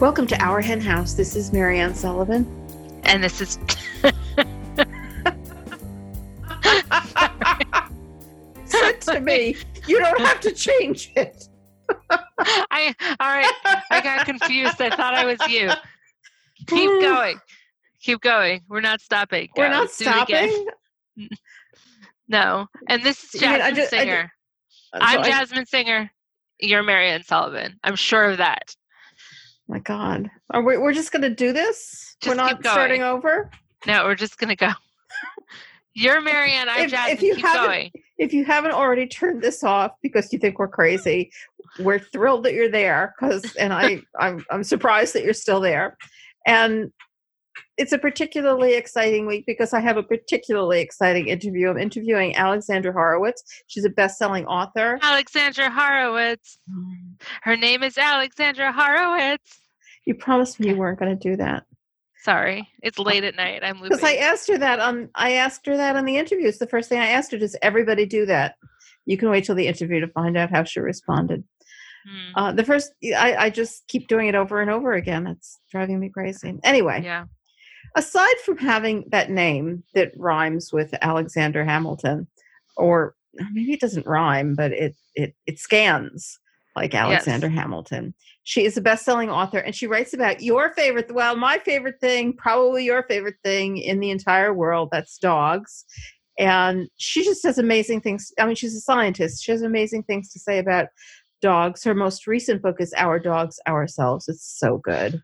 Welcome to Our Hen House. This is Marianne Sullivan. And this is... Said to me, you don't have to change it. I got confused. I thought I was you. Keep going. Keep going. We're not stopping. We're not stopping? No. And this is Jasmine Singer. I'm Jasmine Singer. You're Marianne Sullivan. I'm sure of that. My God. Are we, we're just going to do this? Just we're not starting over? No, we're just going to go. You're Marianne. I'm Jasmine. If you haven't already turned this off because you think we're crazy, we're thrilled that you're there. I'm surprised that you're still there. And it's a particularly exciting week because I have a particularly exciting interview. I'm interviewing Alexandra Horowitz. She's a best-selling author. Alexandra Horowitz. Her name is Alexandra Horowitz. You promised me you weren't going to do that. Sorry, it's late at night. I'm looping. Because I asked her that on the interview. It's the first thing I asked her. Does everybody do that? You can wait till the interview to find out how she responded. I just keep doing it over and over again. It's driving me crazy. Anyway, yeah. Aside from having that name that rhymes with Alexander Hamilton, or maybe it doesn't rhyme, but it scans like Alexander Hamilton. She is a best-selling author, and she writes about my favorite thing, probably your favorite thing in the entire world, that's dogs. And she just has amazing things. I mean, she's a scientist. She has amazing things to say about dogs. Her most recent book is Our Dogs, Ourselves. It's so good.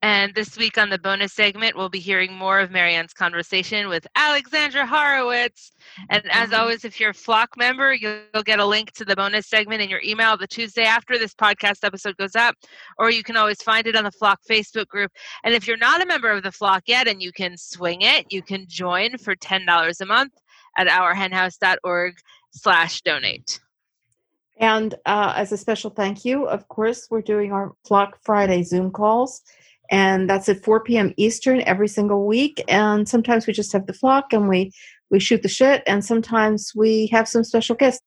And this week on the bonus segment, we'll be hearing more of Marianne's conversation with Alexandra Horowitz. And as always, if you're a Flock member, you'll get a link to the bonus segment in your email the Tuesday after this podcast episode goes up, or you can always find it on the Flock Facebook group. And if you're not a member of the Flock yet and you can swing it, you can join for $10 a month at ourhenhouse.org/donate. And as a special thank you, of course, we're doing our Flock Friday Zoom calls. And that's at 4 p.m. Eastern every single week. And sometimes we just have the Flock and we shoot the shit. And sometimes we have some special guests.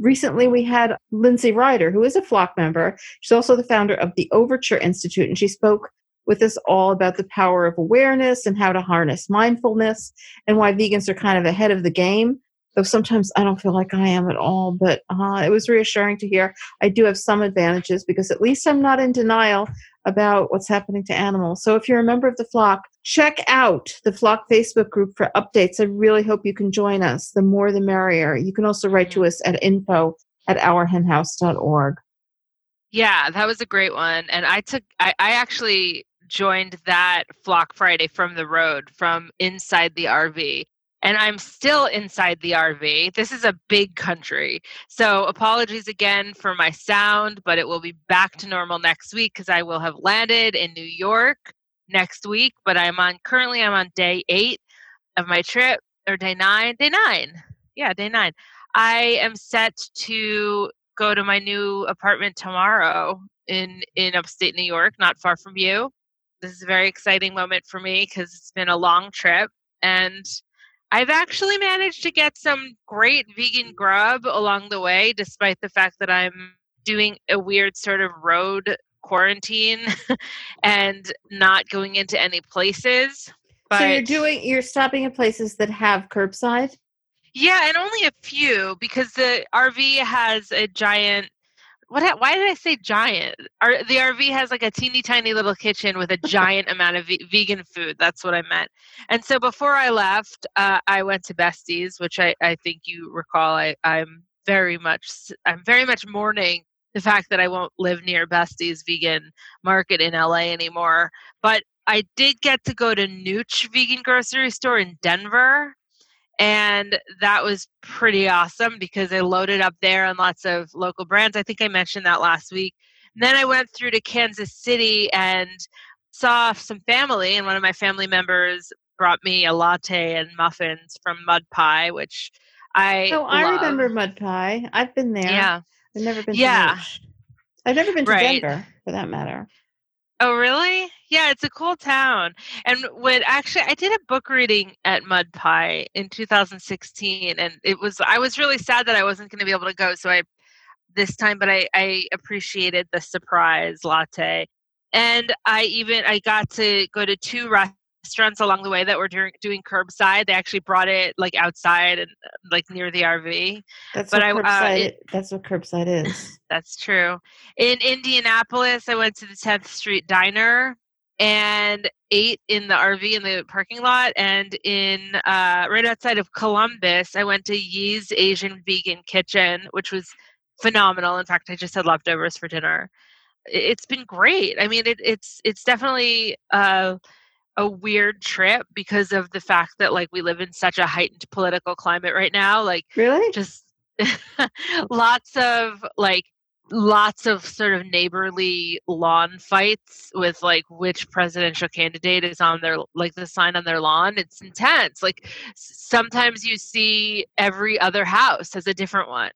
Recently, we had Lindsay Ryder, who is a Flock member. She's also the founder of the Overture Institute. And she spoke with us all about the power of awareness and how to harness mindfulness and why vegans are kind of ahead of the game. Though sometimes I don't feel like I am at all, but it was reassuring to hear. I do have some advantages because at least I'm not in denial about what's happening to animals. So if you're a member of the Flock, check out the Flock Facebook group for updates. I really hope you can join us. The more, the merrier. You can also write to us at info@ourhenhouse.org. Yeah, that was a great one. And I actually joined that Flock Friday from the road, from inside the RV. And I'm still inside the RV. This is a big country. So apologies again for my sound, but it will be back to normal next week because I will have landed in New York next week. But I'm on day 8 of my trip, or day 9. Day 9. Yeah, day 9. I am set to go to my new apartment tomorrow in upstate New York, not far from you. This is a very exciting moment for me because it's been a long trip. And I've actually managed to get some great vegan grub along the way, despite the fact that I'm doing a weird sort of road quarantine and not going into any places. But so you're stopping at places that have curbside? Yeah, and only a few because the RV has a giant. Why did I say giant? The RV has like a teeny tiny little kitchen with a giant amount of vegan food. That's what I meant. And so before I left, I went to Besties, which I think you recall. I'm very much mourning the fact that I won't live near Besties Vegan Market in LA anymore. But I did get to go to Nooch Vegan Grocery Store in Denver. And that was pretty awesome because I loaded up there on lots of local brands. I think I mentioned that last week. And then I went through to Kansas City and saw some family. And one of my family members brought me a latte and muffins from Mud Pie, which I love. I remember Mud Pie. I've been there. Yeah. I've never been to Nooch. I've never been to Denver, for that matter. Oh, really? Yeah, it's a cool town. And I did a book reading at Mud Pie in 2016, and I was really sad that I wasn't going to be able to go. So I appreciated the surprise latte. And I got to go to two restaurants along the way that were doing curbside. They actually brought it like outside and like near the RV. That's what curbside is. That's true. In Indianapolis, I went to the 10th Street Diner and ate in the RV in the parking lot. And in right outside of Columbus, I went to Yee's Asian Vegan Kitchen, which was phenomenal. In fact, I just had leftovers for dinner. It's been great. I mean, it's definitely a weird trip because of the fact that like we live in such a heightened political climate right now. Like, really, just lots of sort of neighborly lawn fights with like which presidential candidate is on their like the sign on their lawn. It's intense. Like sometimes you see every other house has a different one.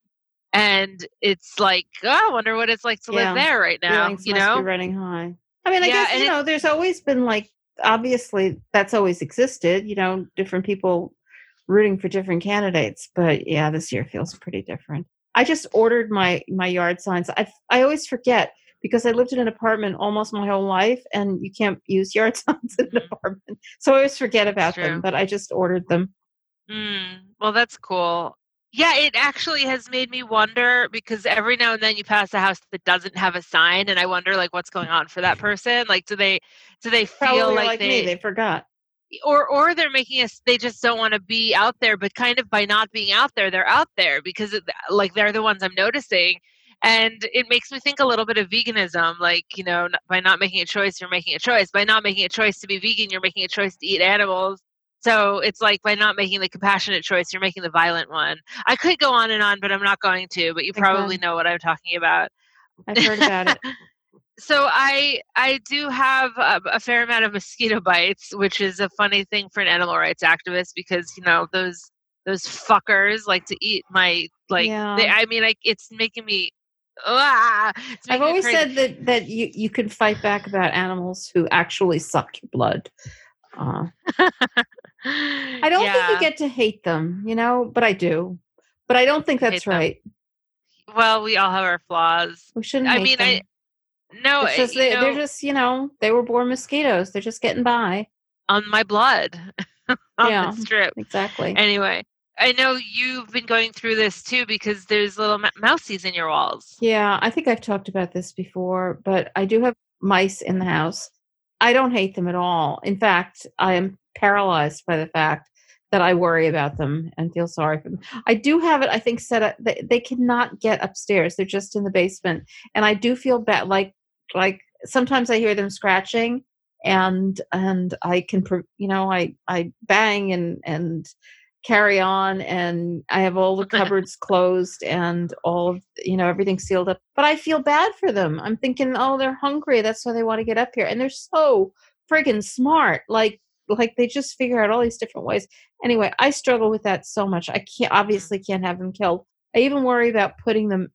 And it's like, oh, I wonder what it's like to live there right now. Feelings must be running high. I mean, I guess, there's always been like, obviously that's always existed, different people rooting for different candidates. But yeah, this year feels pretty different. I just ordered my yard signs. I always forget because I lived in an apartment almost my whole life and you can't use yard signs in an apartment. So I always forget about them, but I just ordered them. Well, that's cool. Yeah, it actually has made me wonder because every now and then you pass a house that doesn't have a sign, and I wonder like what's going on for that person. Like, do they feel probably like they forgot, or they're making us? They just don't want to be out there, but kind of by not being out there, they're out there because like they're the ones I'm noticing, and it makes me think a little bit of veganism. Like, by not making a choice, you're making a choice. By not making a choice to be vegan, you're making a choice to eat animals. So it's like by not making the compassionate choice, you're making the violent one. I could go on and on, but I'm not going to. But you probably know what I'm talking about. I've heard about it. So I do have a fair amount of mosquito bites, which is a funny thing for an animal rights activist because those fuckers like to eat my like. Yeah. It's making me. I've always said that you can fight back about animals who actually suck your blood. I don't think you get to hate them, but I do. But I don't think that's right. Well, we all have our flaws. We shouldn't hate them. It's just they're just, they were born mosquitoes. They're just getting by. On my blood. On this trip. Exactly. Anyway, I know you've been going through this too because there's little mousies in your walls. Yeah, I think I've talked about this before, but I do have mice in the house. I don't hate them at all. In fact, I am paralyzed by the fact that I worry about them and feel sorry for them. I do have it, I think, set up. They cannot get upstairs. They're just in the basement. And I do feel bad. Like sometimes I hear them scratching and I can, I bang and carry on. And I have all the cupboards closed and all of, everything sealed up. But I feel bad for them. I'm thinking, oh, they're hungry. That's why they want to get up here. And they're so friggin' smart. Like they just figure out all these different ways. Anyway, I struggle with that so much. I obviously can't have them killed. I even worry about putting them,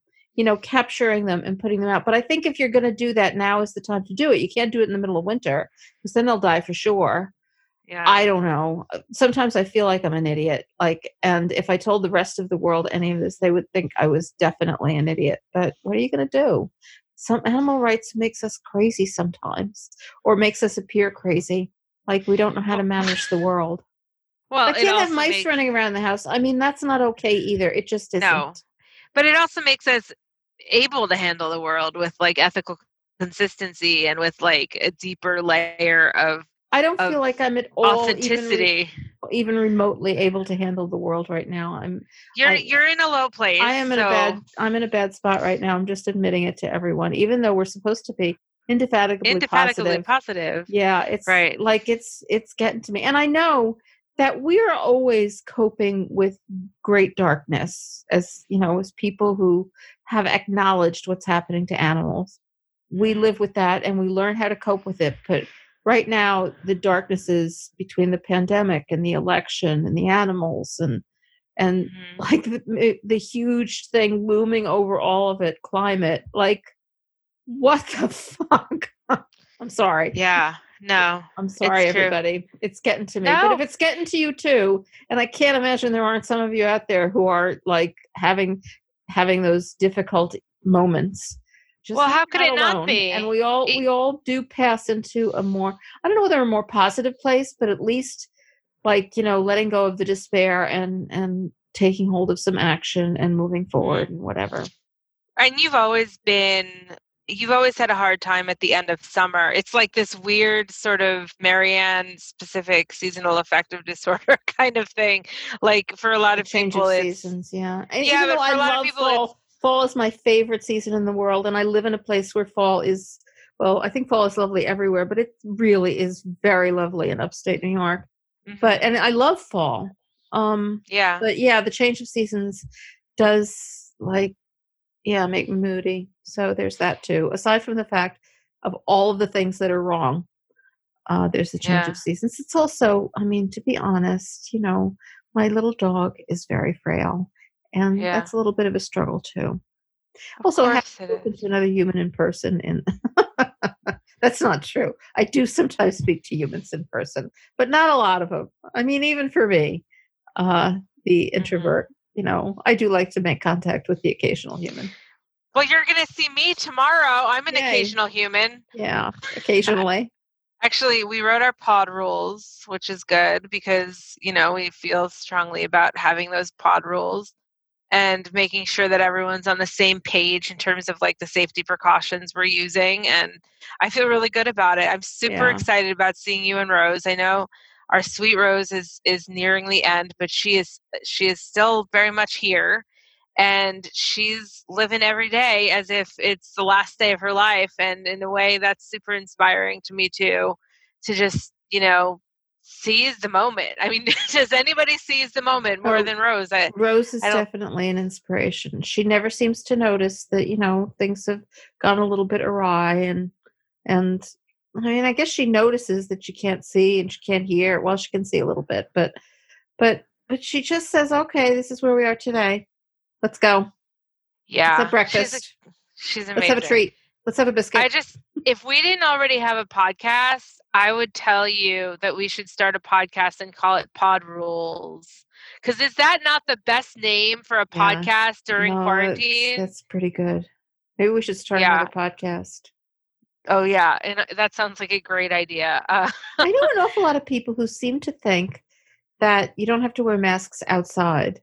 capturing them and putting them out. But I think if you're going to do that, now is the time to do it. You can't do it in the middle of winter because then they'll die for sure. Yeah. I don't know. Sometimes I feel like I'm an idiot. And if I told the rest of the world any of this, they would think I was definitely an idiot. But what are you going to do? Some animal rights makes us crazy sometimes, or makes us appear crazy. Like we don't know how to manage the world. Well, I can't have mice running around the house. I mean, that's not okay either. It just isn't. No, but it also makes us able to handle the world with like ethical consistency and with like a deeper layer of. I don't feel like I'm at all authenticity, even remotely able to handle the world right now. You're in a low place. I am I'm in a bad spot right now. I'm just admitting it to everyone, even though we're supposed to be indefatigably positive. Yeah, it's right. Like it's getting to me, and I know that we are always coping with great darkness, as as people who have acknowledged what's happening to animals. We live with that, and we learn how to cope with it, but. Right now, the darkness is between the pandemic and the election and the animals and like the huge thing looming over all of it, climate. Like, what the fuck? I'm sorry. Yeah, no. I'm sorry, everybody. It's getting to me. No. But if it's getting to you too, and I can't imagine there aren't some of you out there who are like having those difficult moments. Just well, how could it not be? And we all do pass into a more, I don't know whether a more positive place, but at least like, you know, letting go of the despair and taking hold of some action and moving forward and whatever. And you've always had a hard time at the end of summer. It's like this weird sort of Marianne specific seasonal affective disorder kind of thing. Like for a lot of people, seasons, yeah. And yeah, but for a lot of people, fall is my favorite season in the world. And I live in a place where I think fall is lovely everywhere, but it really is very lovely in upstate New York. Mm-hmm. And I love fall. Yeah. But yeah, the change of seasons does make me moody. So there's that too. Aside from the fact of all of the things that are wrong, there's the change of seasons. It's also, I mean, to be honest, you know, my little dog is very frail. And that's a little bit of a struggle too. Also, I have to listen to another human in person. That's not true. I do sometimes speak to humans in person, but not a lot of them. I mean, even for me, the introvert, you know, I do like to make contact with the occasional human. Well, you're going to see me tomorrow. I'm an occasional human. Yeah, occasionally. Actually, we wrote our pod rules, which is good because, you know, we feel strongly about having those pod rules and making sure that everyone's on the same page in terms of like the safety precautions we're using. And I feel really good about it. I'm super excited about seeing you and Rose. I know our sweet Rose is nearing the end, but she is still very much here. And she's living every day as if it's the last day of her life. And in a way, that's super inspiring to me, too, to just, you know, seize the moment. I mean, does anybody seize the moment more than Rose? Rose is definitely an inspiration. She never seems to notice that, you know, things have gone a little bit awry. And I mean, I guess she notices that she can't see and she can't hear. Well, she can see a little bit, but she just says, okay, this is where we are today. Let's go. Yeah. Let's have breakfast. She's amazing. Let's have a treat. Let's have a biscuit. If we didn't already have a podcast, I would tell you that we should start a podcast and call it Pod Rules. Because is that not the best name for a podcast during quarantine? That's pretty good. Maybe we should start another podcast. Oh, yeah. And that sounds like a great idea. I know an awful lot of people who seem to think that you don't have to wear masks outside.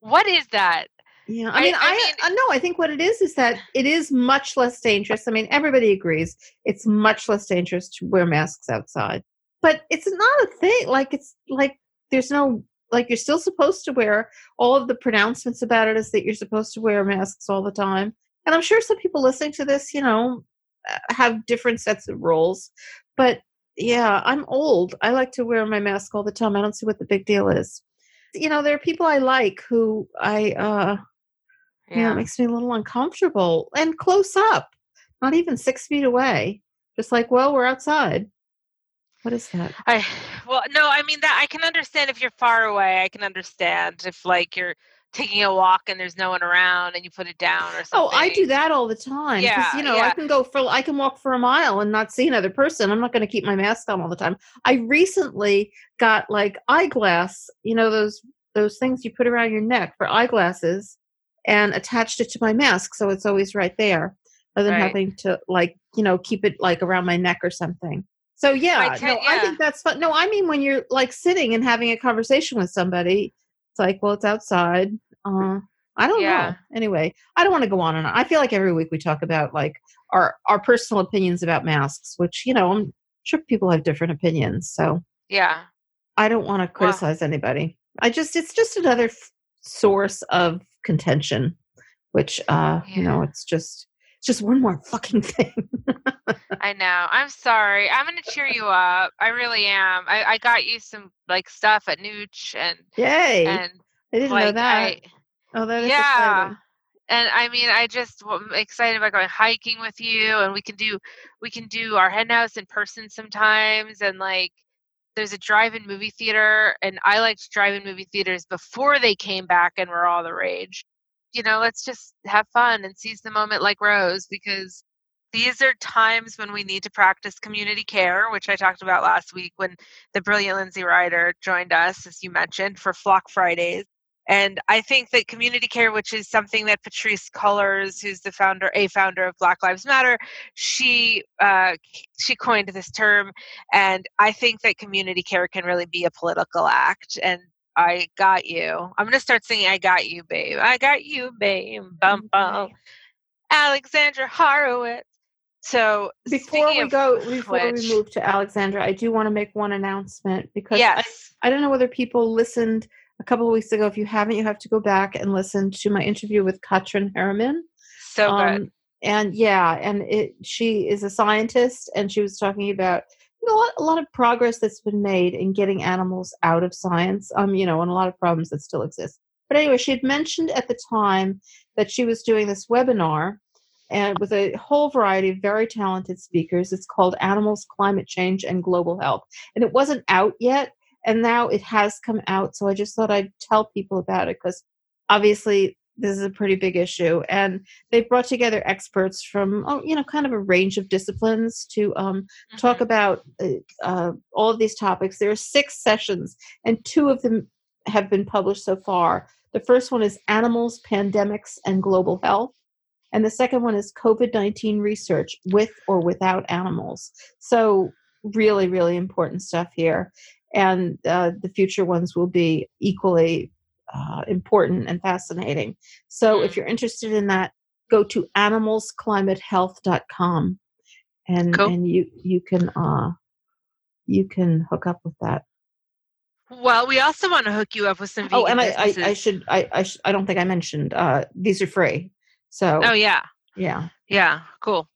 What is that? Yeah, I think what it is that it is much less dangerous. I mean, everybody agrees it's much less dangerous to wear masks outside, but it's not a thing. Like, it's like there's no, like, you're still supposed to wear, all of the pronouncements about it is that you're supposed to wear masks all the time. And I'm sure some people listening to this, you know, have different sets of rules, but yeah, I'm old. I like to wear my mask all the time. I don't see what the big deal is. You know, there are people I like who it makes me a little uncomfortable and close up, not even 6 feet away. Just like, well, we're outside. What is that? I can understand if you're far away. I can understand if like you're taking a walk and there's no one around and you put it down or something. Oh, I do that all the time. Yeah. You know, yeah. I can walk for a mile and not see another person. I'm not going to keep my mask on all the time. I recently got like eyeglass, you know, those things you put around your neck for eyeglasses, and attached it to my mask. So it's always right there rather than having to like, you know, keep it like around my neck or something. So I think that's fun. No, I mean, when you're like sitting and having a conversation with somebody, it's like, well, it's outside. I don't know. Anyway, I don't want to go on and on. I feel like every week we talk about like our personal opinions about masks, which, you know, I'm sure people have different opinions. So I don't want to criticize anybody. It's just another source of contention, which, you know, it's just one more fucking thing. I know. I'm sorry. I'm going to cheer you up. I really am. I got you some like stuff at Nooch and yay. And I didn't know that. That is exciting. And I mean, I'm excited about going hiking with you, and we can do our hen house in person sometimes. And like, there's a drive-in movie theater, and I liked drive-in movie theaters before they came back and were all the rage. You know, let's just have fun and seize the moment like Rose, because these are times when we need to practice community care, which I talked about last week when the brilliant Lindsay Ryder joined us, as you mentioned, for Flock Fridays. And I think that community care, which is something that Patrisse Cullors, who's the founder of Black Lives Matter, she coined this term. And I think that community care can really be a political act. And I got you. I'm going to start singing, I got you, babe. I got you, babe. Bum, bum. Alexandra Horowitz. So before we move to Alexandra, I do want to make one announcement because yes. I don't know whether people listened a couple of weeks ago. If you haven't, you have to go back and listen to my interview with Katrin Harriman. So good. And she is a scientist, and she was talking about a lot of progress that's been made in getting animals out of science, and a lot of problems that still exist. But anyway, she had mentioned at the time that she was doing this webinar and with a whole variety of very talented speakers. It's called Animals, Climate Change and Global Health. And it wasn't out yet, and now it has come out. So I just thought I'd tell people about it because obviously this is a pretty big issue. And they brought together experts from, kind of a range of disciplines to talk about all of these topics. There are 6 sessions, and 2 of them have been published so far. The first one is Animals, Pandemics, and Global Health. And the second one is COVID-19 research with or without animals. So really, really important stuff here. And the future ones will be equally important and fascinating. So if you're interested in that, go to animalsclimatehealth.com and you can hook up with that. Well, we also want to hook you up with some vegan businesses. I don't think I mentioned, these are free. So, yeah, cool.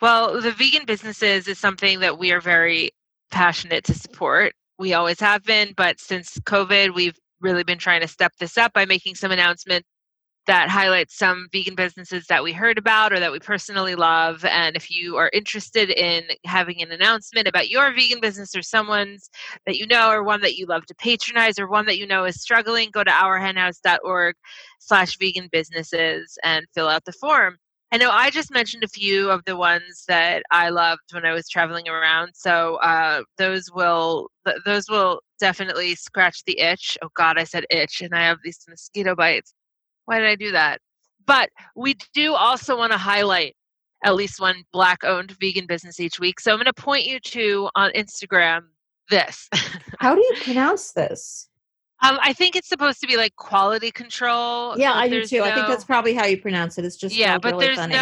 Well, the vegan businesses is something that we are very passionate to support. We always have been, but since COVID, we've really been trying to step this up by making some announcements that highlight some vegan businesses that we heard about or that we personally love. And if you are interested in having an announcement about your vegan business or someone's that you know, or one that you love to patronize, or one that you know is struggling, go to ourhenhouse.org/vegan businesses and fill out the form. I know I just mentioned a few of the ones that I loved when I was traveling around. So those will definitely scratch the itch. Oh God, I said itch, and I have these mosquito bites. Why did I do that? But we do also want to highlight at least one Black-owned vegan business each week. So I'm going to point you to, on Instagram, this. How do you pronounce this? I think it's supposed to be like quality control. Yeah, I do too. I think that's probably how you pronounce it. It's just really there's funny.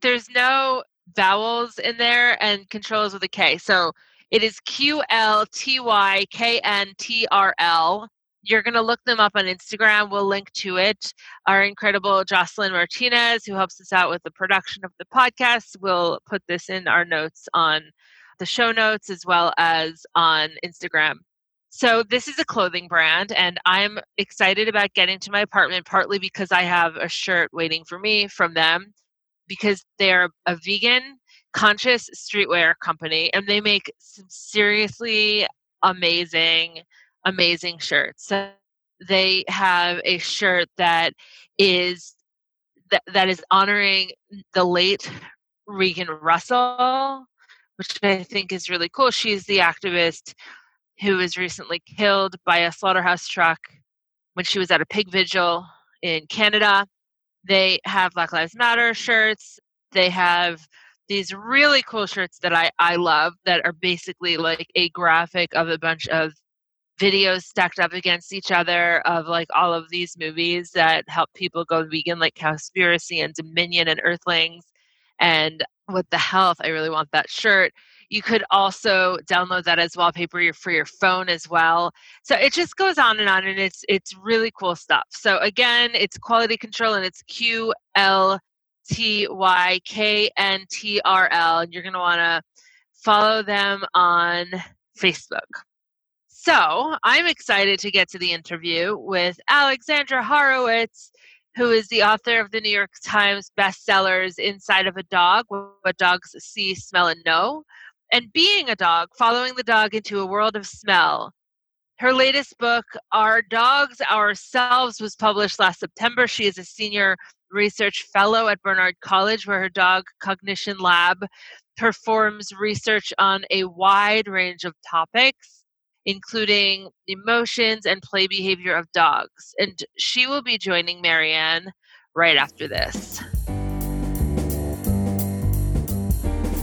There's no vowels in there, and control is with a K. So it is QLTYKNTRL. You're going to look them up on Instagram. We'll link to it. Our incredible Jocelyn Martinez, who helps us out with the production of the podcast, will put this in our notes on the show notes as well as on Instagram. So this is a clothing brand, and I'm excited about getting to my apartment, partly because I have a shirt waiting for me from them, because they're a vegan conscious streetwear company, and they make some seriously amazing shirts. So they have a shirt that is honoring the late Regan Russell, which I think is really cool. She's the activist who was recently killed by a slaughterhouse truck when she was at a pig vigil in Canada. They have Black Lives Matter shirts. They have these really cool shirts that I love that are basically like a graphic of a bunch of videos stacked up against each other of like all of these movies that help people go vegan, like Cowspiracy and Dominion and Earthlings and What the Health. I really want that shirt. You could also download that as wallpaper for your phone as well. So it just goes on, and it's really cool stuff. So again, it's quality control, and it's QLTYKNTRL, and you're going to want to follow them on Facebook. So I'm excited to get to the interview with Alexandra Horowitz, who is the author of the New York Times bestsellers Inside of a Dog, What Dogs See, Smell, and Know, and Being a Dog, Following the Dog into a World of Smell. Her latest book, Our Dogs, Ourselves, was published last September. She is a senior research fellow at Barnard College, where her Dog Cognition Lab performs research on a wide range of topics. including emotions and play behavior of dogs. And she will be joining Marianne right after this.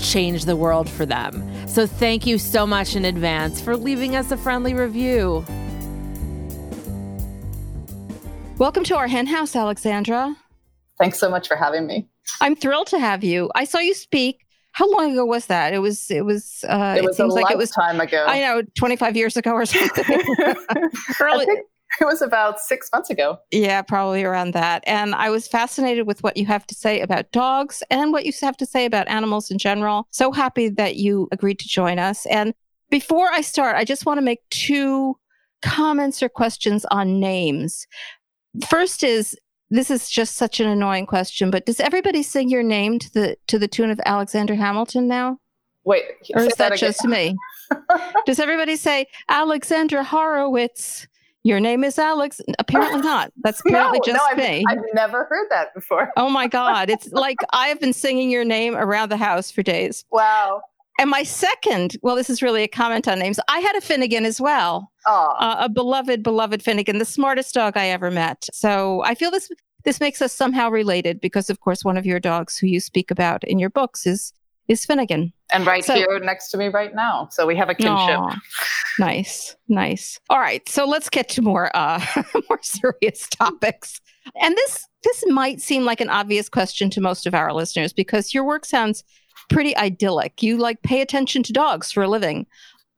change the world for them. So thank you so much in advance for leaving us a friendly review. Welcome to Our Hen House, Alexandra. Thanks so much for having me. I'm thrilled to have you. I saw you speak. How long ago was that? It was seems like it was a lifetime ago. I know, 25 years ago or something. I think it was about 6 months ago. Yeah, probably around that. And I was fascinated with what you have to say about dogs and what you have to say about animals in general. So happy that you agreed to join us. And before I start, I just want to make two comments or questions on names. First is, this is just such an annoying question, but does everybody sing your name to the tune of Alexander Hamilton now? Wait, or is that just me? Does everybody say Alexandra Horowitz? Your name is Alex? Apparently not. That's apparently me. I've never heard that before. Oh my God. It's like I've been singing your name around the house for days. Wow. And my second, well, this is really a comment on names. I had a Finnegan as well. A beloved Finnegan, the smartest dog I ever met. So I feel this makes us somehow related because, of course, one of your dogs who you speak about in your books is Finnegan. And here next to me right now. So we have a kinship. Aww, nice. All right. So let's get to more more serious topics. And this might seem like an obvious question to most of our listeners because your work sounds pretty idyllic. You pay attention to dogs for a living.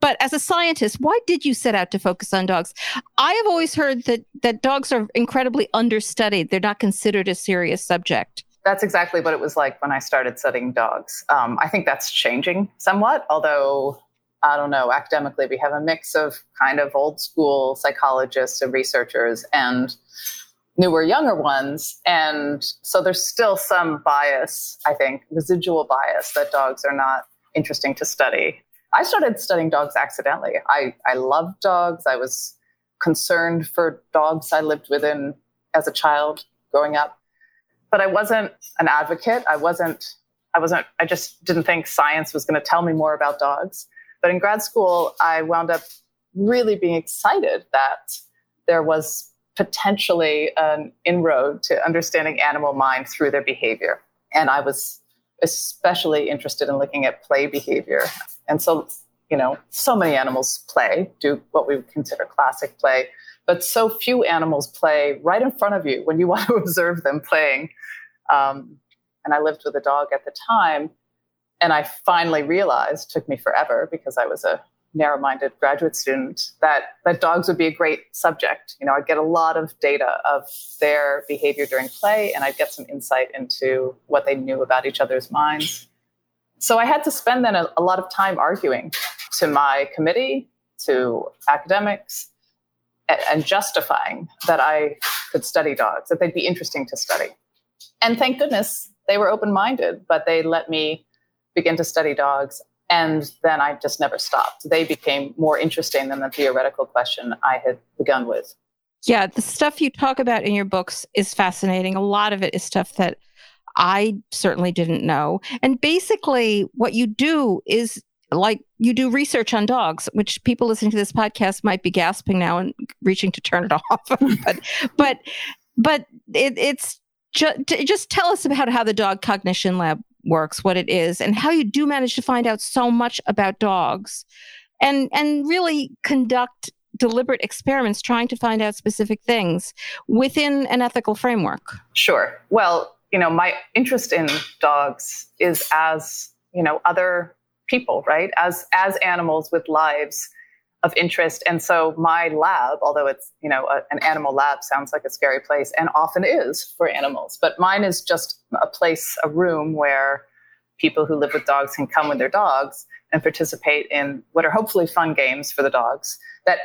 But as a scientist, why did you set out to focus on dogs? I have always heard that dogs are incredibly understudied. They're not considered a serious subject. That's exactly what it was like when I started studying dogs. I think that's changing somewhat, although, I don't know, academically we have a mix of kind of old school psychologists and researchers and newer, younger ones. And so there's still some bias, I think, residual bias that dogs are not interesting to study. I started studying dogs accidentally. I loved dogs. I was concerned for dogs I lived within as a child growing up. But I wasn't an advocate. I just didn't think science was going to tell me more about dogs. But in grad school, I wound up really being excited that there was potentially an inroad to understanding animal mind through their behavior. And I was especially interested in looking at play behavior. And so, so many animals play, do what we would consider classic play. But so few animals play right in front of you when you want to observe them playing. And I lived with a dog at the time. And I finally realized, took me forever because I was a narrow-minded graduate student, that dogs would be a great subject. I'd get a lot of data of their behavior during play, and I'd get some insight into what they knew about each other's minds. So I had to spend then a lot of time arguing to my committee, to academics, and justifying that I could study dogs, that they'd be interesting to study. And thank goodness they were open-minded, but they let me begin to study dogs. And then I just never stopped. They became more interesting than the theoretical question I had begun with. Yeah, the stuff you talk about in your books is fascinating. A lot of it is stuff that I certainly didn't know. And basically what you do is you do research on dogs, which people listening to this podcast might be gasping now and reaching to turn it off. but just tell us about how the Dog Cognition Lab works, what it is, and how you do manage to find out so much about dogs and really conduct deliberate experiments trying to find out specific things within an ethical framework. Sure. Well, my interest in dogs is as, other people, right? As animals with lives of interest. And so my lab, although it's, an animal lab sounds like a scary place and often is for animals, but mine is just a place, a room where people who live with dogs can come with their dogs and participate in what are hopefully fun games for the dogs that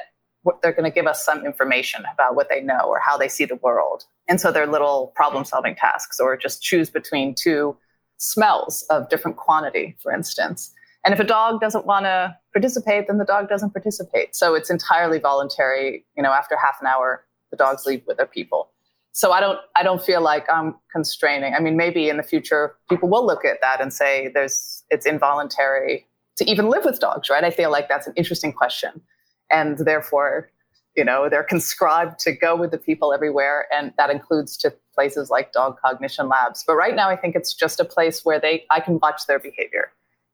they're going to give us some information about what they know or how they see the world. And so they're little problem-solving tasks, or just choose between two smells of different quantity, for instance. And if a dog doesn't want to participate, then the dog doesn't participate. So it's entirely voluntary. You know, after half an hour, the dogs leave with their people. So I don't feel like I'm constraining. I mean, maybe in the future, people will look at that and say it's involuntary to even live with dogs, right? I feel like that's an interesting question. And therefore, you know, they're conscribed to go with the people everywhere. And that includes to places like Dog Cognition Labs. But right now, I think it's just a place where I can watch their behavior.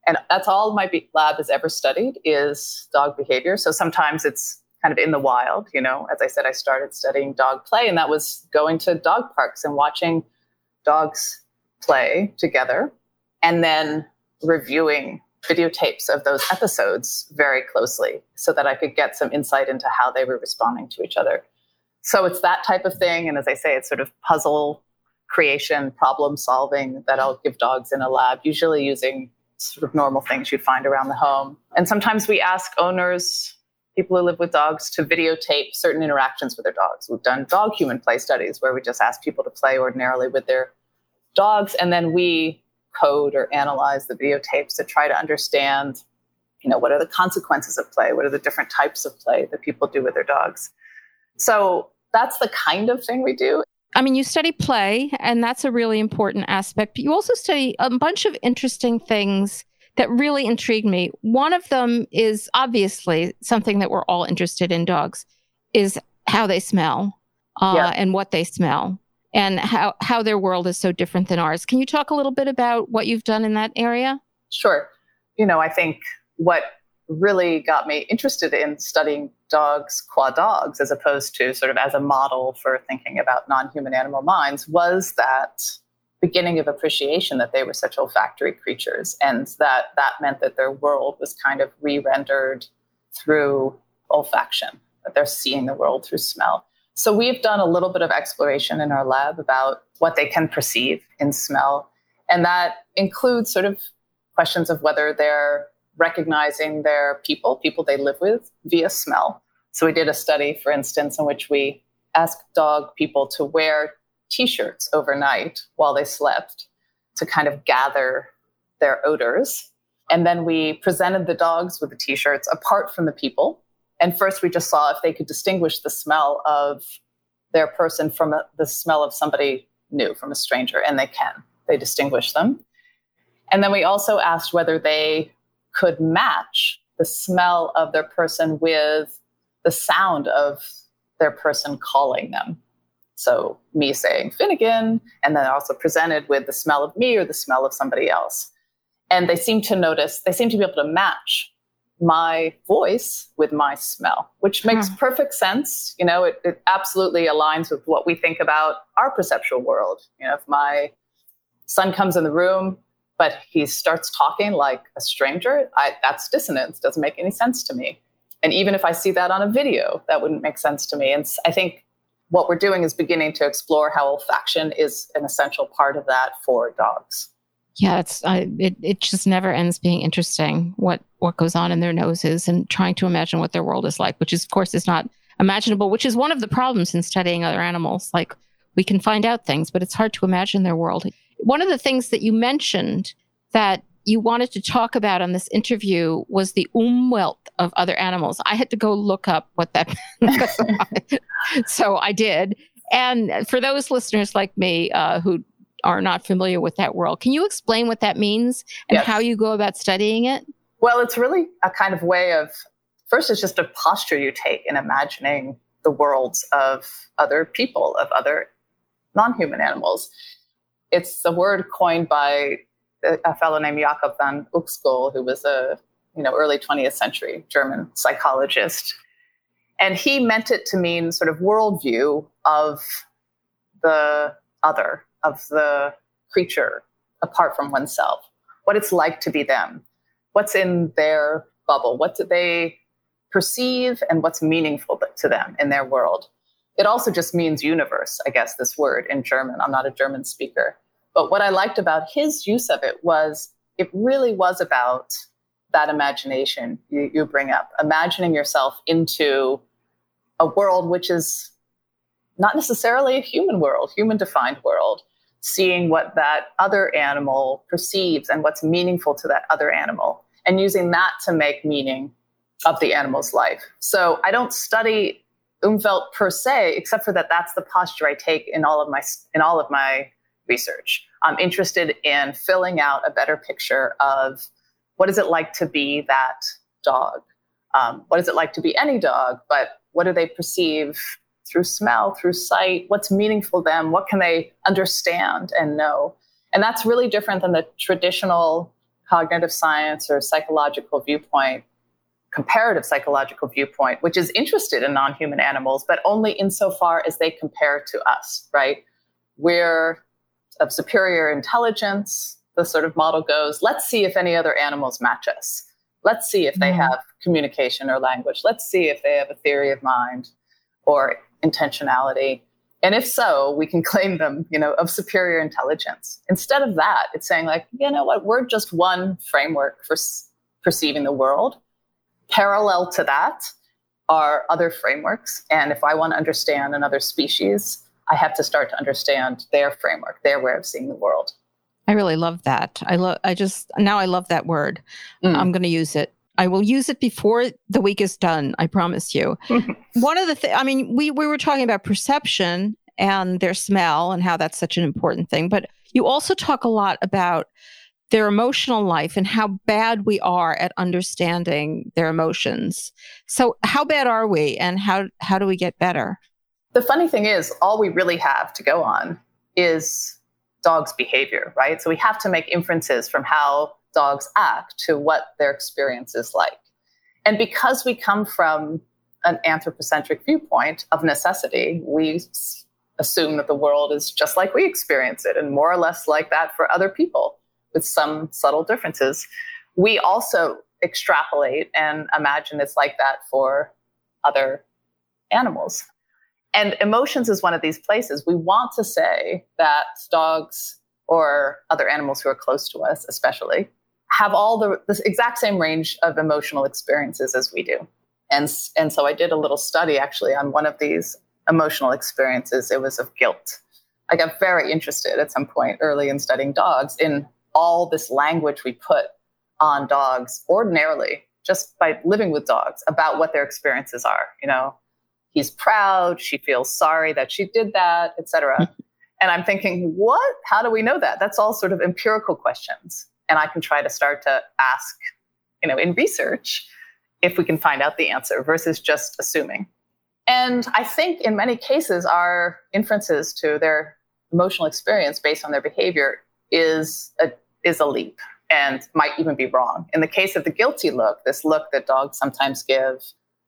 And that's all my lab has ever studied is dog behavior. So sometimes it's kind of in the wild, you know, as I said, I started studying dog play, and that was going to dog parks and watching dogs play together and then reviewing videotapes of those episodes very closely so that I could get some insight into how they were responding to each other. So it's that type of thing. And as I say, it's sort of puzzle creation, problem solving that I'll give dogs in a lab, usually using sort of normal things you'd find around the home. And sometimes we ask owners, people who live with dogs, to videotape certain interactions with their dogs. We've done dog human play studies where we just ask people to play ordinarily with their dogs, and then we code or analyze the videotapes to try to understand, you know, what are the consequences of play? What are the different types of play that people do with their dogs? So that's the kind of thing we do. I mean, you study play, and that's a really important aspect, but you also study a bunch of interesting things that really intrigued me. One of them is obviously something that we're all interested in dogs, is how they smell and what they smell and how their world is so different than ours. Can you talk a little bit about what you've done in that area? Sure. You know, I think what really got me interested in studying dogs qua dogs, as opposed to sort of as a model for thinking about non-human animal minds, was that beginning of appreciation that they were such olfactory creatures, and that meant that their world was kind of re-rendered through olfaction, that they're seeing the world through smell. So we've done a little bit of exploration in our lab about what they can perceive in smell, and that includes sort of questions of whether they're recognizing their people they live with via smell. So we did a study, for instance, in which we asked dog people to wear T-shirts overnight while they slept to kind of gather their odors. And then we presented the dogs with the T-shirts apart from the people. And first we just saw if they could distinguish the smell of their person from the smell of somebody new, from a stranger. And they can. They distinguish them. And then we also asked whether they could match the smell of their person with the sound of their person calling them. So me saying Finnegan, and then also presented with the smell of me or the smell of somebody else. And they seem to notice, they seem to be able to match my voice with my smell, which makes perfect sense. You know, it absolutely aligns with what we think about our perceptual world. You know, if my son comes in the room, but he starts talking like a stranger, that's dissonance, doesn't make any sense to me. And even if I see that on a video, that wouldn't make sense to me. And I think what we're doing is beginning to explore how olfaction is an essential part of that for dogs. Yeah, it just never ends being interesting what goes on in their noses, and trying to imagine what their world is like, which is, of course, is not imaginable, which is one of the problems in studying other animals. Like, we can find out things, but it's hard to imagine their world. One of the things that you mentioned that you wanted to talk about on this interview was the Umwelt of other animals. I had to go look up what that meant. So I did. And for those listeners like me who are not familiar with that world, can you explain what that means and how you go about studying it? Well, it's really a kind of way of, first, it's just a posture you take in imagining the worlds of other people, of other non-human animals. It's the word coined by a fellow named Jakob van Uxkull, who was a early 20th century German psychologist. And he meant it to mean sort of worldview of the other, of the creature apart from oneself, what it's like to be them, what's in their bubble, what do they perceive, and what's meaningful to them in their world. It also just means universe, I guess, this word in German. I'm not a German speaker. But what I liked about his use of it was it really was about that imagination you bring up, imagining yourself into a world which is not necessarily a human world, human-defined world, seeing what that other animal perceives and what's meaningful to that other animal, and using that to make meaning of the animal's life. So I don't study Umwelt per se, except for that that's the posture I take in all of my research. I'm interested in filling out a better picture of what is it like to be that dog? What is it like to be any dog? But what do they perceive through smell, through sight? What's meaningful to them? What can they understand and know? And that's really different than the traditional cognitive science or psychological viewpoint, comparative psychological viewpoint, which is interested in non-human animals, but only insofar as they compare to us, right? We're of superior intelligence. The sort of model goes, let's see if any other animals match us. Let's see if they have communication or language. Let's see if they have a theory of mind or intentionality. And if so, we can claim them, of superior intelligence. Instead of that, it's saying like, you know what, we're just one framework for perceiving the world. Parallel to that are other frameworks. And if I want to understand another species, I have to start to understand their framework, their way of seeing the world. I really love that. Now I love that word. I'm going to use it. I will use it before the week is done. I promise you. One of the things, we were talking about perception and their smell and how that's such an important thing, but you also talk a lot about their emotional life and how bad we are at understanding their emotions. So how bad are we and how do we get better? The funny thing is, all we really have to go on is dogs' behavior, right? So we have to make inferences from how dogs act to what their experience is like. And because we come from an anthropocentric viewpoint of necessity, we assume that the world is just like we experience it and more or less like that for other people with some subtle differences. We also extrapolate and imagine it's like that for other animals. And emotions is one of these places. We want to say that dogs or other animals who are close to us, especially, have all the exact same range of emotional experiences as we do. And so I did a little study actually on one of these emotional experiences. It was of guilt. I got very interested at some point early in studying dogs in all this language we put on dogs ordinarily, just by living with dogs, about what their experiences are, He's proud, she feels sorry that she did that, etc. And I'm thinking, what? How do we know that? That's all sort of empirical questions. And I can try to start to ask, in research, if we can find out the answer versus just assuming. And I think in many cases, our inferences to their emotional experience based on their behavior is a leap and might even be wrong. In the case of the guilty look, this look that dogs sometimes give,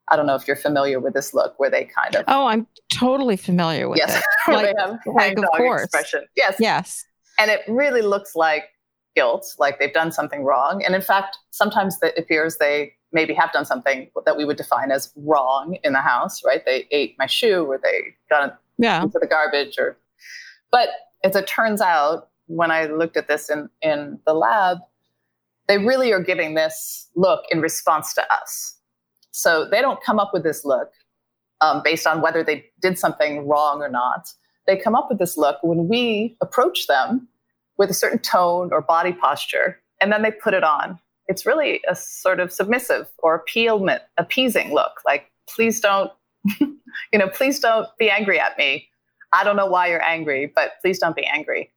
I don't know if you're familiar with this look where they kind of... Oh, I'm totally familiar with it. Like, they have hang dog expression. Yes. And it really looks like guilt, like they've done something wrong. And in fact, sometimes it appears they maybe have done something that we would define as wrong in the house, right? They ate my shoe or they got into the garbage. But as it turns out, when I looked at this in the lab, they really are giving this look in response to us. So they don't come up with this look based on whether they did something wrong or not. They come up with this look when we approach them with a certain tone or body posture, and then they put it on. It's really a sort of submissive or appeasing look, like, please don't be angry at me. I don't know why you're angry, but please don't be angry.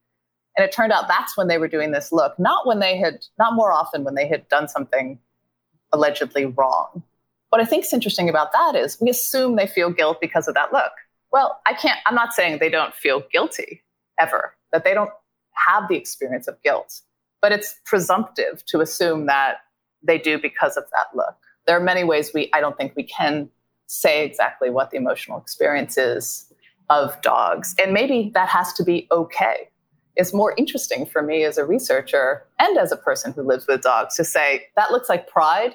And it turned out that's when they were doing this look, not more often when they had done something allegedly wrong. What I think is interesting about that is we assume they feel guilt because of that look. Well, I'm not saying they don't feel guilty ever, that they don't have the experience of guilt, but it's presumptive to assume that they do because of that look. There are many ways I don't think we can say exactly what the emotional experience is of dogs. And maybe that has to be okay. It's more interesting for me as a researcher and as a person who lives with dogs to say, that looks like pride,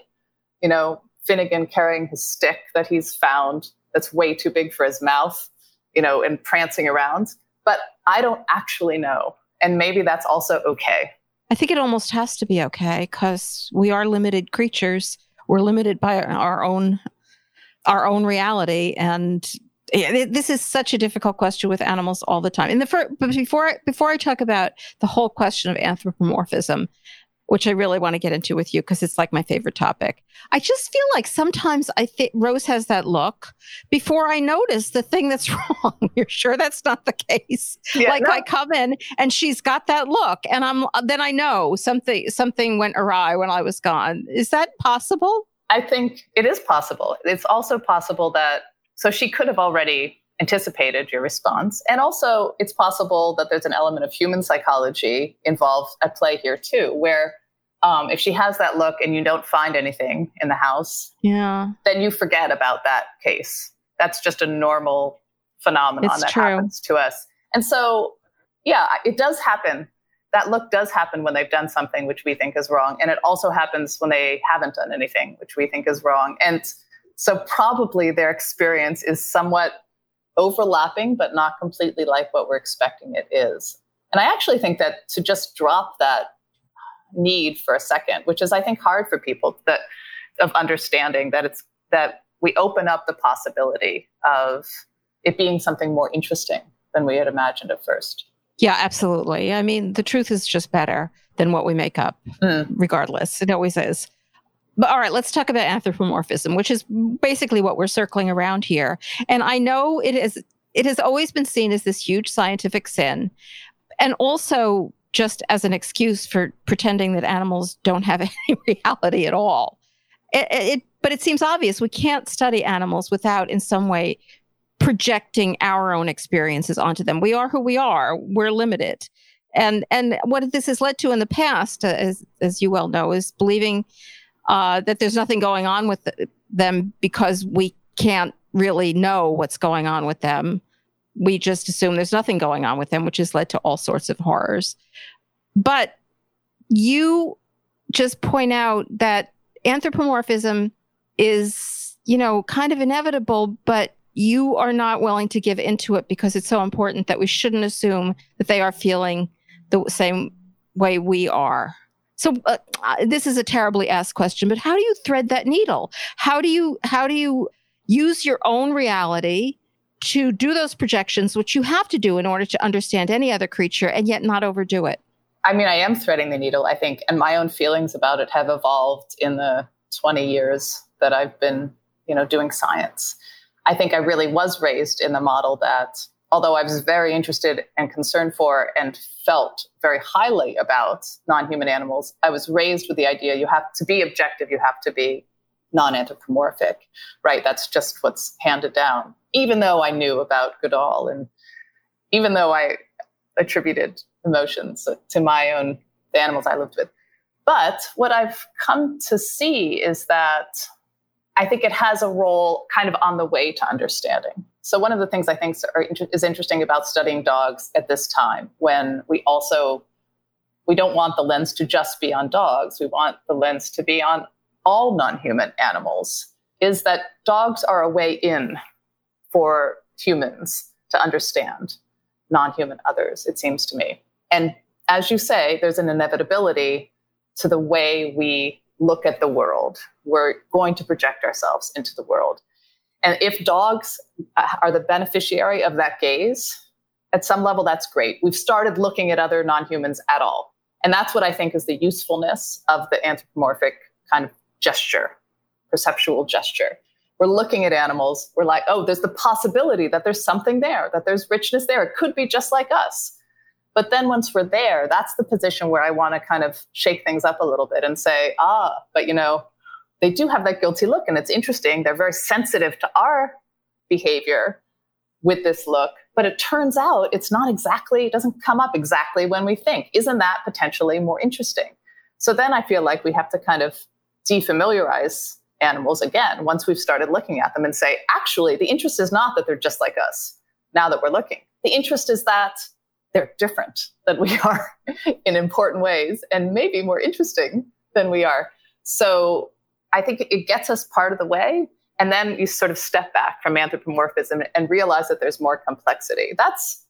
Finnegan carrying his stick that he's found that's way too big for his mouth, and prancing around. But I don't actually know. And maybe that's also okay. I think it almost has to be okay because we are limited creatures. We're limited by our own reality. And this is such a difficult question with animals all the time. And before I talk about the whole question of anthropomorphism, which I really want to get into with you because it's like my favorite topic. I just feel like sometimes I think Rose has that look before I notice the thing that's wrong. You're sure that's not the case? Yeah, like no. I come in and she's got that look and then I know something went awry when I was gone. Is that possible? I think it is possible. It's also possible that, so she could have already anticipated your response. And also, it's possible that there's an element of human psychology involved at play here too, where if she has that look and you don't find anything in the house, then you forget about that case. That's just a normal phenomenon happens to us. And so, yeah, it does happen. That look does happen when they've done something which we think is wrong. And it also happens when they haven't done anything which we think is wrong. And so probably their experience is somewhat overlapping, but not completely like what we're expecting it is. And I actually think that to just drop that need for a second, which is, I think, hard for people that of understanding that it's that we open up the possibility of it being something more interesting than we had imagined at first. Yeah, absolutely. I mean, the truth is just better than what we make up, regardless. It always is. But all right, let's talk about anthropomorphism, which is basically what we're circling around here. And I know it has always been seen as this huge scientific sin, and also just as an excuse for pretending that animals don't have any reality at all. But it seems obvious we can't study animals without in some way projecting our own experiences onto them. We are who we are. We're limited. And what this has led to in the past, as you well know, is believing that there's nothing going on with them because we can't really know what's going on with them. We just assume there's nothing going on with them, which has led to all sorts of horrors. But you just point out that anthropomorphism is, kind of inevitable, but you are not willing to give into it because it's so important that we shouldn't assume that they are feeling the same way we are. So this is a terribly asked question, but how do you thread that needle? How do you use your own reality to do those projections, which you have to do in order to understand any other creature, and yet not overdo it? I mean, I am threading the needle, I think, and my own feelings about it have evolved in the 20 years that I've been, doing science. I think I really was raised in the model that, although I was very interested and concerned for and felt very highly about non-human animals, I was raised with the idea you have to be objective, you have to be non-anthropomorphic, right? That's just what's handed down. Even though I knew about Goodall and even though I attributed emotions to the animals I lived with. But what I've come to see is that I think it has a role kind of on the way to understanding. So one of the things I think is interesting about studying dogs at this time, when we don't want the lens to just be on dogs, we want the lens to be on all non-human animals, is that dogs are a way in for humans to understand non-human others, it seems to me. And as you say, there's an inevitability to the way we look at the world. We're going to project ourselves into the world. And if dogs are the beneficiary of that gaze, at some level, that's great. We've started looking at other non-humans at all. And that's what I think is the usefulness of the anthropomorphic kind of gesture, perceptual gesture. We're looking at animals. We're like, oh, there's the possibility that there's something there, that there's richness there. It could be just like us. But then once we're there, that's the position where I want to kind of shake things up a little bit and say, but they do have that guilty look, and it's interesting. They're very sensitive to our behavior with this look, but it turns out it doesn't come up exactly when we think. Isn't that potentially more interesting? So then I feel like we have to kind of defamiliarize animals again once we've started looking at them and say, actually, the interest is not that they're just like us now that we're looking. The interest is that they're different than we are in important ways and maybe more interesting than we are. So I think it gets us part of the way. And then you sort of step back from anthropomorphism and realize that there's more complexity. That's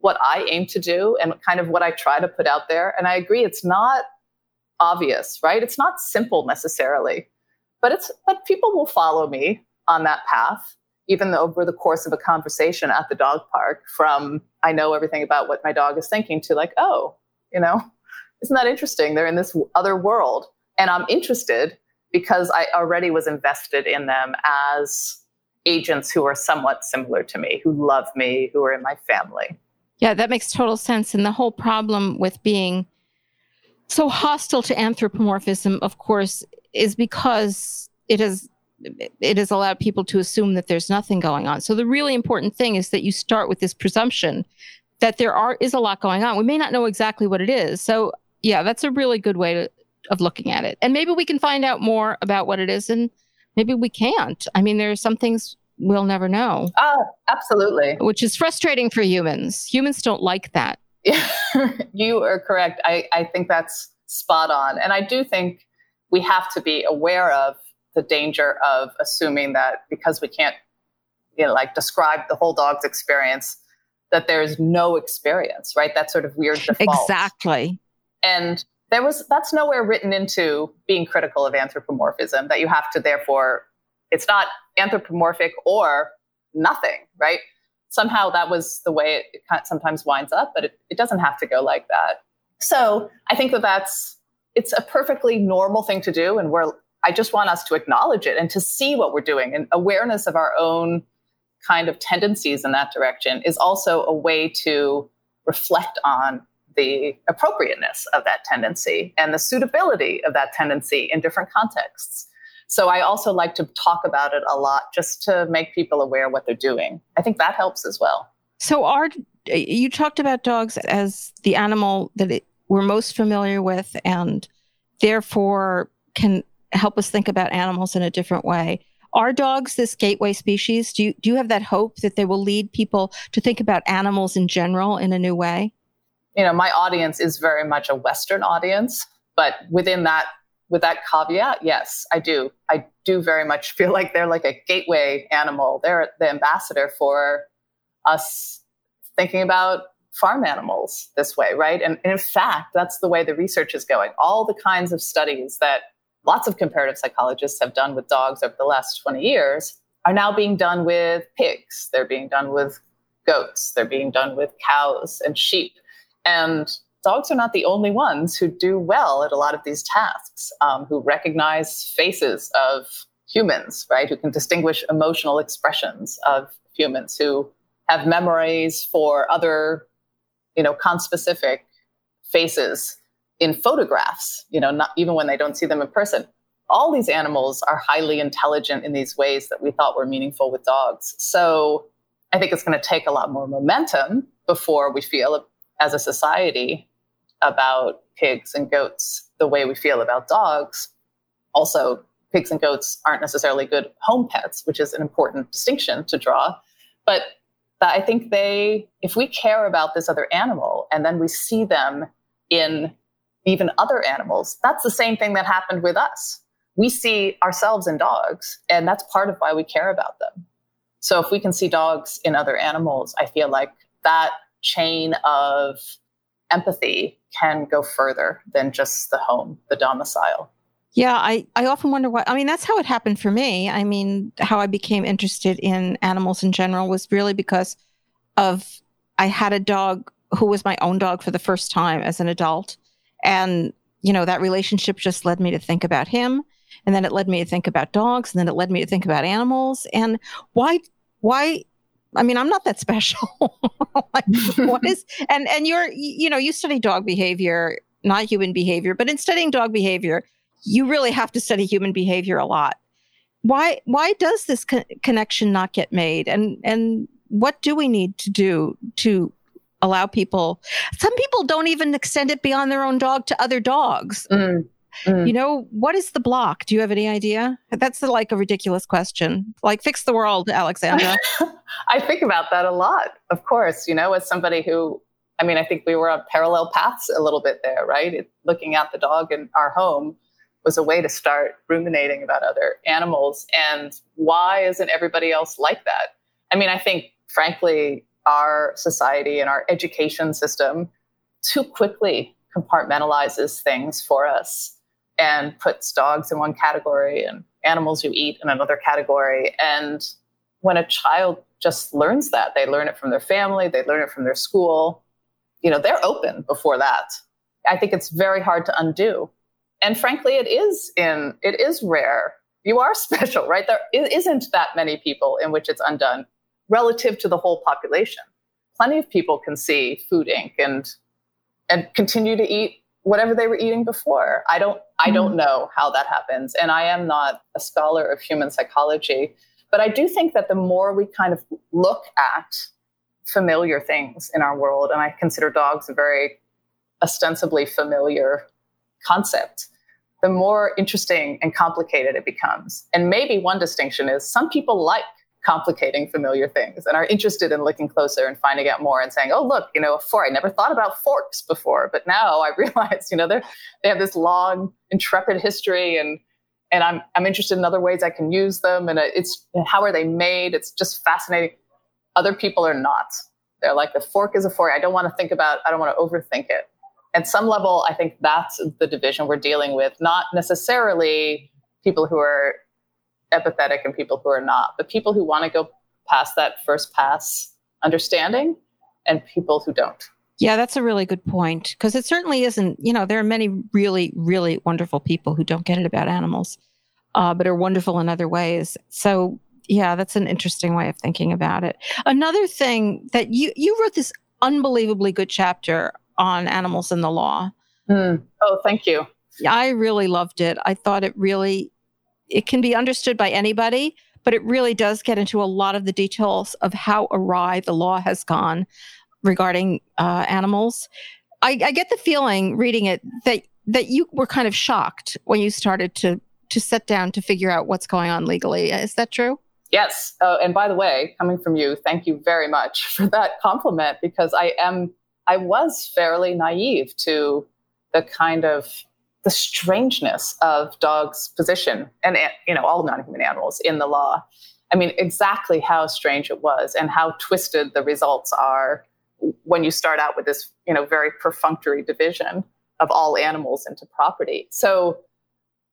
what I aim to do and kind of what I try to put out there. And I agree, it's not obvious, right? It's not simple necessarily, but people will follow me on that path, even over the course of a conversation at the dog park, from I know everything about what my dog is thinking to like, oh, isn't that interesting? They're in this other world. And I'm interested because I already was invested in them as agents who are somewhat similar to me, who love me, who are in my family. Yeah, that makes total sense. And the whole problem with being so hostile to anthropomorphism, of course, is because it has allowed people to assume that there's nothing going on. So the really important thing is that you start with this presumption that there is a lot going on. We may not know exactly what it is. So yeah, that's a really good way of looking at it. And maybe we can find out more about what it is, and maybe we can't. I mean, there are some things we'll never know. Oh, absolutely. Which is frustrating for humans. Humans don't like that. You are correct. I think that's spot on. And I do think we have to be aware of the danger of assuming that because we can't describe the whole dog's experience, that there is no experience, right? That sort of weird default. Exactly. And that's nowhere written into being critical of anthropomorphism, that you have to, therefore, it's not anthropomorphic or nothing, right? Somehow that was the way it sometimes winds up, but it doesn't have to go like that. So I think it's a perfectly normal thing to do. And I just want us to acknowledge it and to see what we're doing. And awareness of our own kind of tendencies in that direction is also a way to reflect on the appropriateness of that tendency and the suitability of that tendency in different contexts. So I also like to talk about it a lot just to make people aware what they're doing. I think that helps as well. So you talked about dogs as the animal that we're most familiar with and therefore can help us think about animals in a different way. Are dogs this gateway species? Do you have that hope that they will lead people to think about animals in general in a new way? My audience is very much a Western audience, but within that, with that caveat, yes, I do. I do very much feel like they're like a gateway animal. They're the ambassador for us thinking about farm animals this way, right? And in fact, that's the way the research is going. All the kinds of studies that lots of comparative psychologists have done with dogs over the last 20 years are now being done with pigs. They're being done with goats. They're being done with cows and sheep. And dogs are not the only ones who do well at a lot of these tasks, who recognize faces of humans, right? Who can distinguish emotional expressions of humans, who have memories for other, conspecific faces in photographs, not even when they don't see them in person. All these animals are highly intelligent in these ways that we thought were meaningful with dogs. So I think it's going to take a lot more momentum before we feel, as a society, about pigs and goats the way we feel about dogs. Also, pigs and goats aren't necessarily good home pets, which is an important distinction to draw. But I think if we care about this other animal and then we see them in even other animals, that's the same thing that happened with us. We see ourselves in dogs, and that's part of why we care about them. So if we can see dogs in other animals, I feel like that chain of empathy can go further than just the home, the domicile. Yeah, I often wonder why. I mean, that's how it happened for me. I mean, how I became interested in animals in general was really because of I had a dog who was my own dog for the first time as an adult. And, that relationship just led me to think about him. And then it led me to think about dogs. And then it led me to think about animals. And why? I mean, I'm not that special. And you're, you study dog behavior, not human behavior, but in studying dog behavior, you really have to study human behavior a lot. Why does this connection not get made? And what do we need to do to allow people? Some people don't even extend it beyond their own dog to other dogs. What is the block? Do you have any idea? That's a ridiculous question. Fix the world, Alexandra. I think about that a lot, of course, as somebody who, I think we were on parallel paths a little bit there, right? Looking at the dog in our home was a way to start ruminating about other animals. And why isn't everybody else like that? I think, frankly, our society and our education system too quickly compartmentalizes things for us and puts dogs in one category and animals you eat in another category. And when a child just learns that, they learn it from their family, they learn it from their school, you know, they're open before that. I think it's very hard to undo. And frankly, it is rare. You are special, right? There isn't that many people in which it's undone relative to the whole population. Plenty of people can see food Inc. and continue to eat whatever they were eating before. I don't know how that happens. And I am not a scholar of human psychology, but I do think that the more we kind of look at familiar things in our world, and I consider dogs a very ostensibly familiar concept, the more interesting and complicated it becomes. And maybe one distinction is some people like complicating familiar things and are interested in looking closer and finding out more and saying, oh, look, you know, a fork. I never thought about forks before, but now I realize, you know, they have this long, intrepid history, and I'm interested in other ways I can use them. And it's, how are they made? It's just fascinating. Other people are not. They're like, the fork is a fork. I don't want to overthink it. At some level, I think that's the division we're dealing with, not necessarily people who are empathetic and people who are not, but people who want to go past that first pass understanding and people who don't. Yeah, that's a really good point, because it certainly isn't, you know, there are many really, really wonderful people who don't get it about animals, but are wonderful in other ways. So yeah, that's an interesting way of thinking about it. Another thing that you wrote this unbelievably good chapter on animals in the law. Mm. Oh, thank you. I really loved it. I thought it can be understood by anybody, but it really does get into a lot of the details of how awry the law has gone regarding animals. I get the feeling reading it that you were kind of shocked when you started to sit down to figure out what's going on legally. Is that true? Yes. And by the way, coming from you, thank you very much for that compliment, because I was fairly naive to the kind of the strangeness of dogs' position and, you know, all non-human animals in the law. I mean, exactly how strange it was and how twisted the results are when you start out with this, you know, very perfunctory division of all animals into property. So,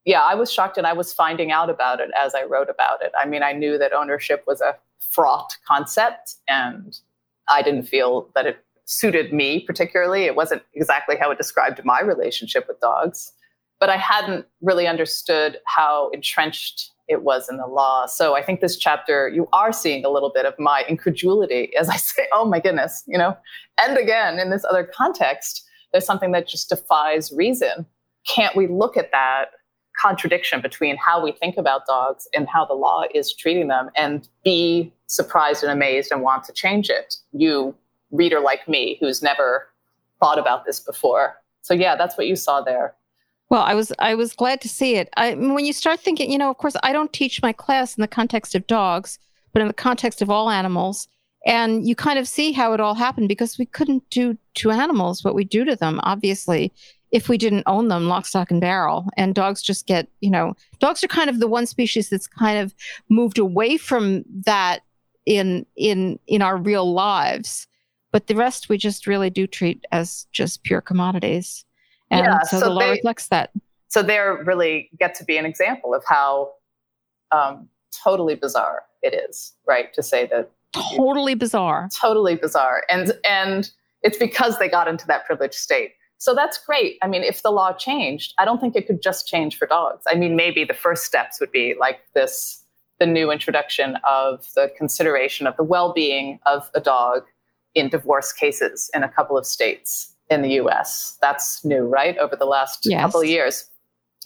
yeah, I was shocked, and I was finding out about it as I wrote about it. I mean, I knew that ownership was a fraught concept, and I didn't feel that it suited me particularly. It wasn't exactly how it described my relationship with dogs, but I hadn't really understood how entrenched it was in the law. So I think this chapter, you are seeing a little bit of my incredulity as I say, oh my goodness, you know, and again, in this other context, there's something that just defies reason. Can't we look at that contradiction between how we think about dogs and how the law is treating them and be surprised and amazed and want to change it? You reader like me who's never thought about this before. So yeah, that's what you saw there. Well, I was glad to see it. When you start thinking, you know, of course, I don't teach my class in the context of dogs, but in the context of all animals. And you kind of see how it all happened, because we couldn't do to animals what we do to them, obviously, if we didn't own them lock, stock, and barrel. And dogs just get, you know, dogs are kind of the one species that's kind of moved away from that in our real lives. But the rest we just really do treat as just pure commodities. And yeah, so the law reflects that. So they really get to be an example of how totally bizarre it is, right? To say that. Totally bizarre. Totally bizarre. And it's because they got into that privileged state. So that's great. I mean, if the law changed, I don't think it could just change for dogs. I mean, maybe the first steps would be like this, the new introduction of the consideration of the well-being of a dog in divorce cases in a couple of states in the US. That's new, right? Over the last couple of years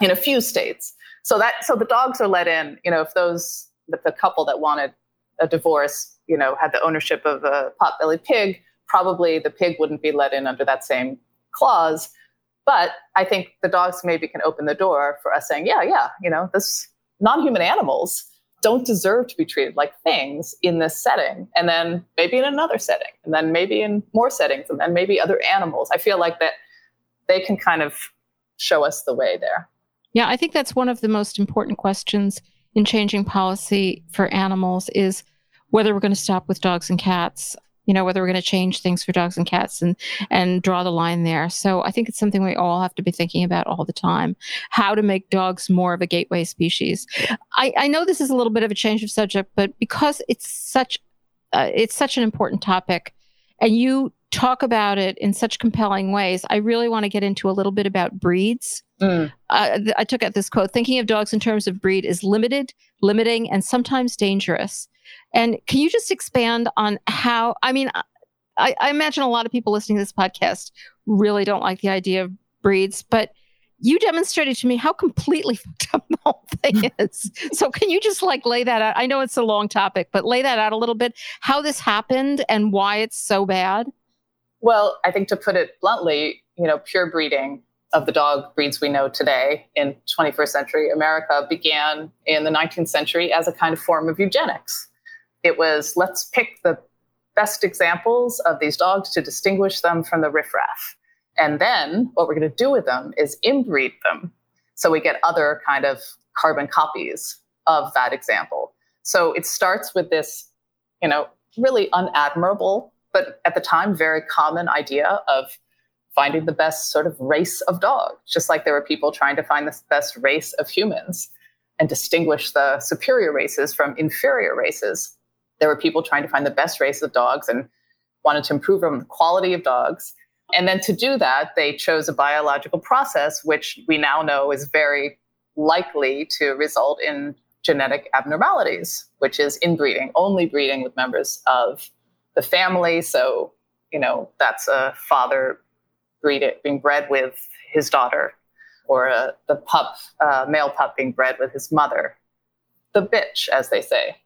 in a few states. So the dogs are let in, you know, if the couple that wanted a divorce, you know, had the ownership of a potbelly pig, probably the pig wouldn't be let in under that same clause. But I think the dogs maybe can open the door for us saying, yeah, you know, this non-human animals don't deserve to be treated like things in this setting, and then maybe in another setting, and then maybe in more settings, and then maybe other animals. I feel like that they can kind of show us the way there. Yeah, I think that's one of the most important questions in changing policy for animals is whether we're going to stop with dogs and cats. you know, whether we're going to change things for dogs and cats and draw the line there. So I think it's something we all have to be thinking about all the time, how to make dogs more of a gateway species. I know this is a little bit of a change of subject, but because it's such an important topic and you talk about it in such compelling ways, I really want to get into a little bit about breeds. I took out this quote, thinking of dogs in terms of breed is limited, limiting, and sometimes dangerous. And can you just expand on how, I mean, I imagine a lot of people listening to this podcast really don't like the idea of breeds, but you demonstrated to me how completely fucked up the whole thing is. So can you just like lay that out? I know it's a long topic, but lay that out a little bit, how this happened and why it's so bad. Well, I think to put it bluntly, you know, pure breeding of the dog breeds we know today in 21st century America began in the 19th century as a kind of form of eugenics. It was, let's pick the best examples of these dogs to distinguish them from the riffraff. And then what we're going to do with them is inbreed them. So we get other kind of carbon copies of that example. So it starts with this, you know, really unadmirable, but at the time, very common idea of finding the best sort of race of dog, just like there were people trying to find the best race of humans and distinguish the superior races from inferior races. There were people trying to find the best race of dogs and wanted to improve on the quality of dogs. And then to do that, they chose a biological process, which we now know is very likely to result in genetic abnormalities, which is inbreeding, only breeding with members of the family. So, you know, that's a father being bred with his daughter, or the pup, male pup being bred with his mother. The bitch, as they say.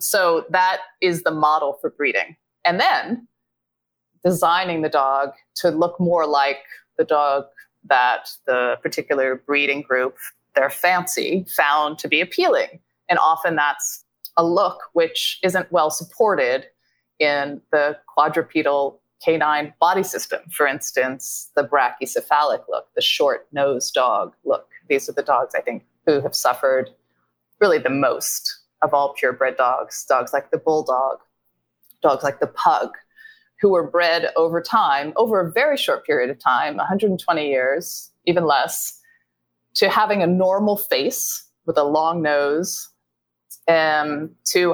So that is the model for breeding. And then designing the dog to look more like the dog that the particular breeding group, their fancy, found to be appealing. And often that's a look which isn't well supported in the quadrupedal canine body system. For instance, the brachycephalic look, the short-nosed dog look. These are the dogs, I think, who have suffered really the most of all purebred dogs, dogs like the bulldog, dogs like the pug, who were bred over time, over a very short period of time, 120 years, even less, to having a normal face with a long nose, to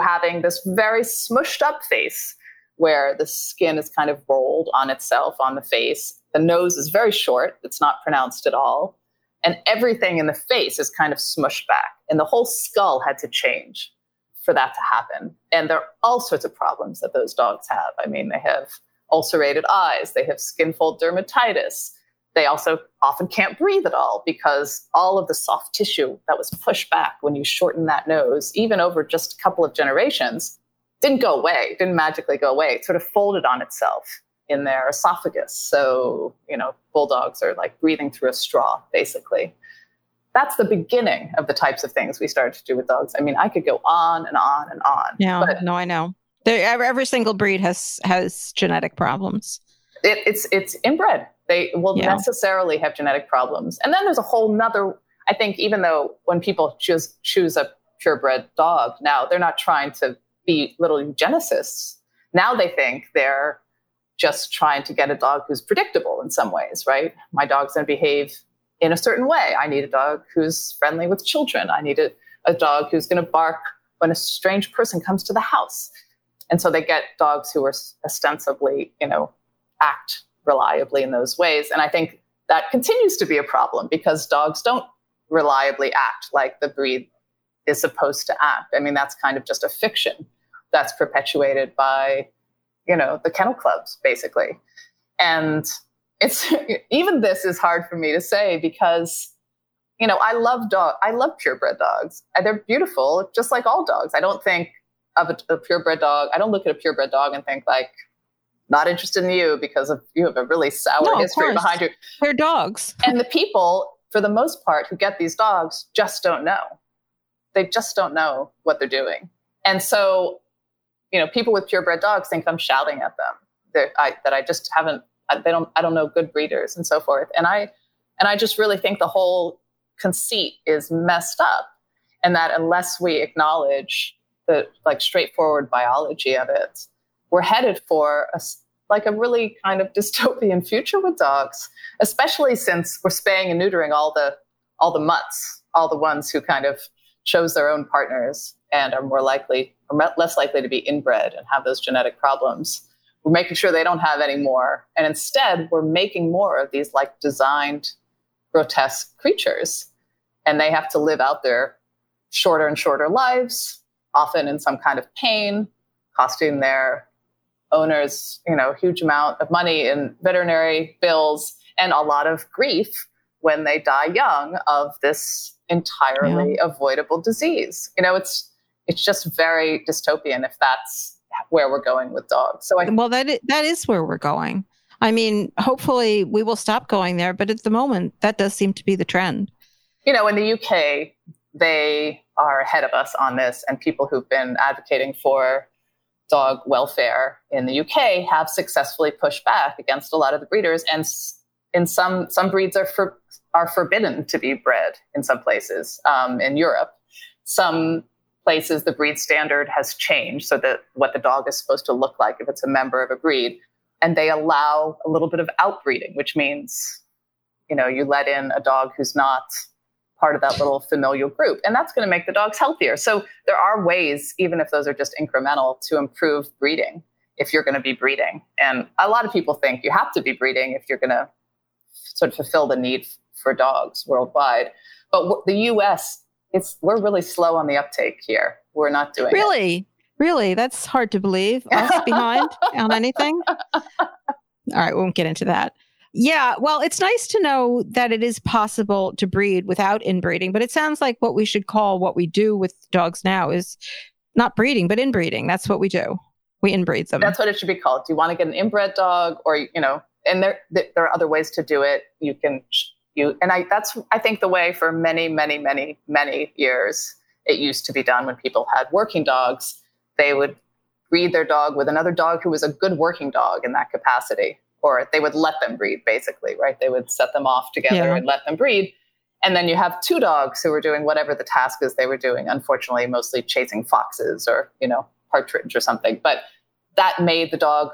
having this very smushed up face where the skin is kind of rolled on itself on the face. The nose is very short. It's not pronounced at all. And everything in the face is kind of smushed back. And the whole skull had to change for that to happen. And there are all sorts of problems that those dogs have. I mean, they have ulcerated eyes. They have skinfold dermatitis. They also often can't breathe at all because all of the soft tissue that was pushed back when you shorten that nose, even over just a couple of generations, didn't go away, didn't magically go away. It sort of folded on itself in their esophagus. So, you know, bulldogs are like breathing through a straw, basically. That's the beginning of the types of things we started to do with dogs. I mean, I could go on and on and on. Yeah, but no, I know. Every single breed has genetic problems. It's inbred. They will necessarily have genetic problems. And then there's a whole nother, I think, even though when people choose a purebred dog now, they're not trying to be little eugenicists. Now they think they're just trying to get a dog who's predictable in some ways, right? My dog's going to behave in a certain way. I need a dog who's friendly with children. I need a dog who's going to bark when a strange person comes to the house. And so they get dogs who are ostensibly, you know, act reliably in those ways. And I think that continues to be a problem because dogs don't reliably act like the breed is supposed to act. I mean, that's kind of just a fiction that's perpetuated by, you know, the kennel clubs, basically. And it's even this is hard for me to say because, you know, I love purebred dogs. And they're beautiful, just like all dogs. I don't think of a purebred dog. I don't look at a purebred dog and think like, not interested in you because of, you have a really sour history behind you. They're dogs. And the people, for the most part, who get these dogs just don't know. They just don't know what they're doing. And so, you know, people with purebred dogs think I'm shouting at them. I don't know good breeders and so forth. And I just really think the whole conceit is messed up, and that unless we acknowledge the like straightforward biology of it, we're headed for a really kind of dystopian future with dogs, especially since we're spaying and neutering all the mutts, all the ones who kind of chose their own partners and are more likely or less likely to be inbred and have those genetic problems. We're making sure they don't have any more. And instead, we're making more of these like designed, grotesque creatures. And they have to live out their shorter and shorter lives, often in some kind of pain, costing their owners, a huge amount of money in veterinary bills and a lot of grief when they die young of this entirely avoidable disease. It's just very dystopian if that's where we're going with dogs. So that is where we're going. I mean, hopefully we will stop going there, but at the moment, that does seem to be the trend. In the UK, they are ahead of us on this, and people who've been advocating for dog welfare in the UK have successfully pushed back against a lot of the breeders, and in some breeds are forbidden to be bred in some places. In Europe, some places the breed standard has changed so that what the dog is supposed to look like if it's a member of a breed, and they allow a little bit of outbreeding, which means you let in a dog who's not part of that little familial group, and that's going to make the dogs healthier. So there are ways, even if those are just incremental, to improve breeding if you're going to be breeding. And a lot of people think you have to be breeding if you're going to sort of fulfill the need for dogs worldwide. But the US, we're really slow on the uptake here. We're not doing it. Really? That's hard to believe. Us behind on anything? All right, we won't get into that. Yeah, well, it's nice to know that it is possible to breed without inbreeding, but it sounds like what we should call what we do with dogs now is not breeding, but inbreeding. That's what we do. We inbreed them. That's what it should be called. Do you want to get an inbred dog, or, and there are other ways to do it. I think the way for many, many, many, many years it used to be done when people had working dogs, they would breed their dog with another dog who was a good working dog in that capacity. Or they would let them breed, basically, right? They would set them off together and let them breed. And then you have two dogs who were doing whatever the task is they were doing, unfortunately, mostly chasing foxes or, partridge or something. But that made the dog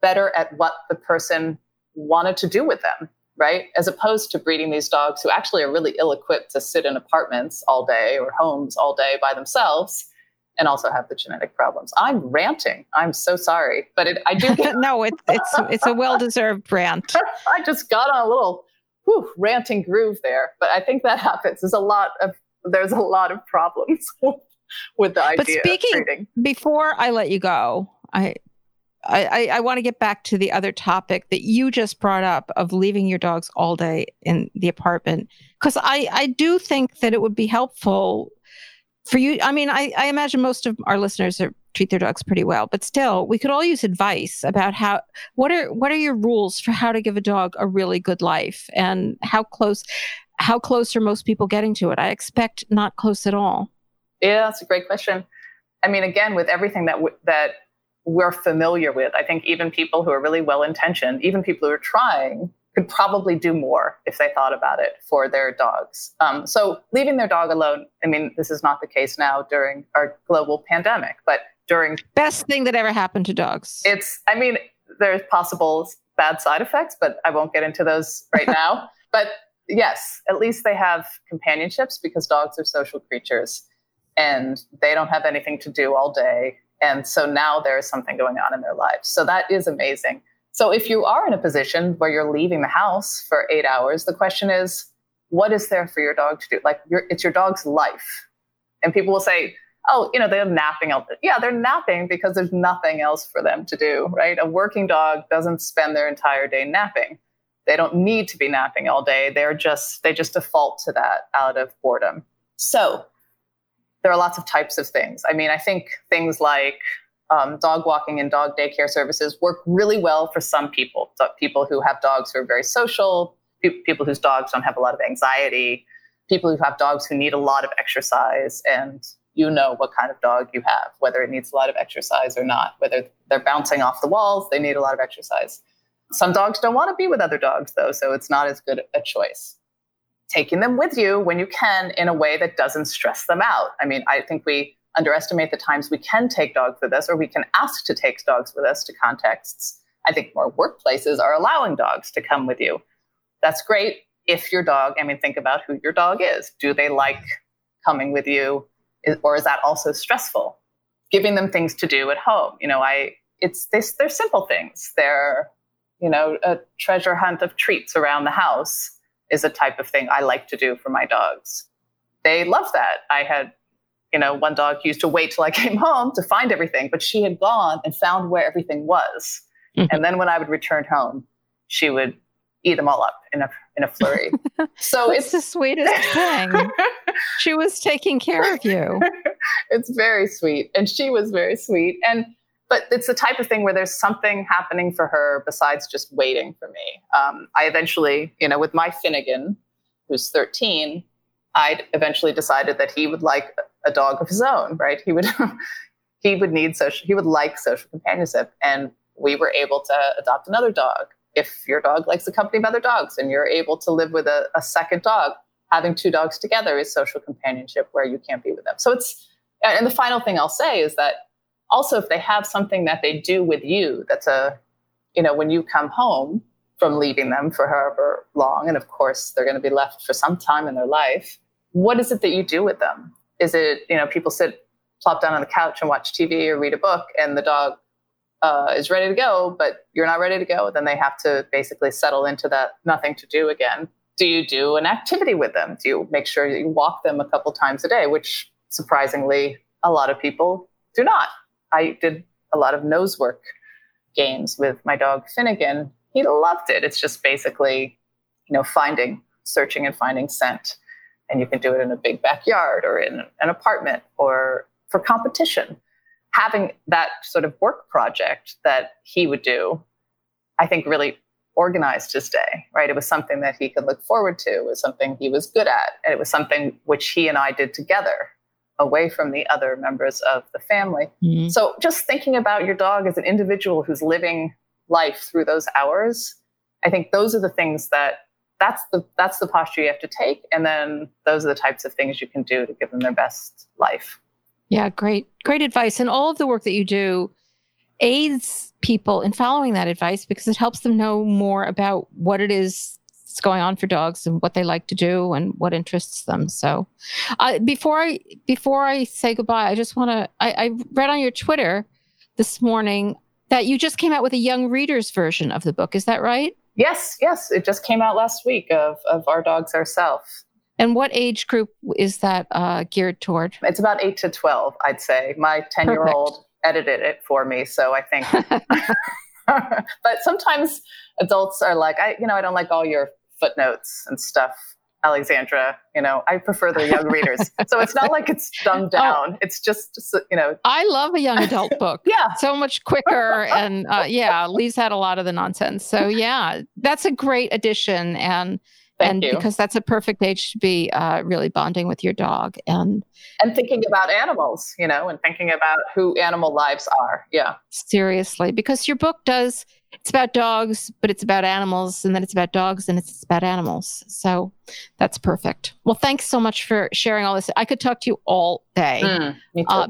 better at what the person wanted to do with them, right? As opposed to breeding these dogs who actually are really ill-equipped to sit in apartments all day or homes all day by themselves and also have the genetic problems. I'm ranting. I'm so sorry, but I do. No, it's a well-deserved rant. I just got on a little ranting groove there, but I think that happens. There's a lot of problems with the idea. But speaking of breeding. Before I let you go, I want to get back to the other topic that you just brought up of leaving your dogs all day in the apartment, because I do think that it would be helpful. For you, I imagine most of our listeners treat their dogs pretty well, but still, we could all use advice about how. What are your rules for how to give a dog a really good life, and how close are most people getting to it? I expect not close at all. Yeah, that's a great question. Again, with everything that we're familiar with, I think even people who are really well intentioned, even people who are trying, could probably do more if they thought about it for their dogs. So leaving their dog alone, this is not the case now during our global pandemic, but during... Best thing that ever happened to dogs. There's possible bad side effects, but I won't get into those right now. But yes, at least they have companionships because dogs are social creatures and they don't have anything to do all day. And so now there is something going on in their lives. So that is amazing. So if you are in a position where you're leaving the house for 8 hours, the question is, what is there for your dog to do? It's your dog's life. And people will say, they're napping. Yeah, they're napping because there's nothing else for them to do, right? A working dog doesn't spend their entire day napping. They don't need to be napping all day. They just default to that out of boredom. So there are lots of types of things. I think things like dog walking and dog daycare services work really well for some people. So people who have dogs who are very social, people whose dogs don't have a lot of anxiety, people who have dogs who need a lot of exercise, and you know what kind of dog you have, whether it needs a lot of exercise or not, whether they're bouncing off the walls, they need a lot of exercise. Some dogs don't want to be with other dogs though, so it's not as good a choice. Taking them with you when you can in a way that doesn't stress them out. I think we underestimate the times we can take dogs with us, or we can ask to take dogs with us to contexts. I think more workplaces are allowing dogs to come with you. That's great if your dog, I mean, think about who your dog is. Do they like coming with you, or is that also stressful? Giving them things to do at home. You know, they're simple things. They're, you know, a treasure hunt of treats around the house is a type of thing I like to do for my dogs. They love that. I had, you know, one dog used to wait till I came home to find everything, but she had gone and found where everything was. Mm-hmm. And then when I would return home, she would eat them all up in a flurry. So it's the sweetest thing. She was taking care of you. It's very sweet. And she was very sweet. But it's the type of thing where there's something happening for her besides just waiting for me. I eventually, you know, with my Finnegan, who's 13, I eventually decided that he would like a dog of his own, right? He would like social companionship. And we were able to adopt another dog. If your dog likes the company of other dogs and you're able to live with a second dog, having two dogs together is social companionship where you can't be with them. So and the final thing I'll say is that also if they have something that they do with you, that's you know, when you come home from leaving them for however long, and of course they're going to be left for some time in their life, what is it that you do with them? Is it, you know, people plop down on the couch and watch TV or read a book and the dog is ready to go, but you're not ready to go, then they have to basically settle into that nothing to do again. Do you do an activity with them? Do you make sure that you walk them a couple times a day, which surprisingly, a lot of people do not. I did a lot of nose work games with my dog Finnegan. He loved it. It's just basically, you know, searching and finding scent. And you can do it in a big backyard or in an apartment or for competition. Having that sort of work project that he would do, I think really organized his day, right? It was something that he could look forward to. It was something he was good at. And it was something which he and I did together away from the other members of the family. Mm-hmm. So just thinking about your dog as an individual who's living life through those hours, I think those are the things that's the posture you have to take. And then those are the types of things you can do to give them their best life. Yeah, great advice. And all of the work that you do aids people in following that advice because it helps them know more about what it is that's going on for dogs and what they like to do and what interests them. So before I say goodbye, I just want to, I read on your Twitter this morning that you just came out with a young reader's version of the book. Is that right? Yes. It just came out last week of Our Dogs, Ourselves. And what age group is that geared toward? It's about 8 to 12, I'd say. My 10-year-old edited it for me, so I think. But sometimes adults are like, I don't like all your footnotes and stuff, Alexandra. You know, I prefer the young readers. So it's not like it's dumbed down. Oh, it's just, you know. I love a young adult book. Yeah. So much quicker. And Lee's had a lot of the nonsense. So yeah, that's a great addition. And because that's a perfect age to be really bonding with your dog. And thinking about animals, you know, and thinking about who animal lives are. Yeah. Seriously, because your book does, it's about dogs, but it's about animals, and then it's about dogs, and it's about animals. So that's perfect. Well, thanks so much for sharing all this. I could talk to you all day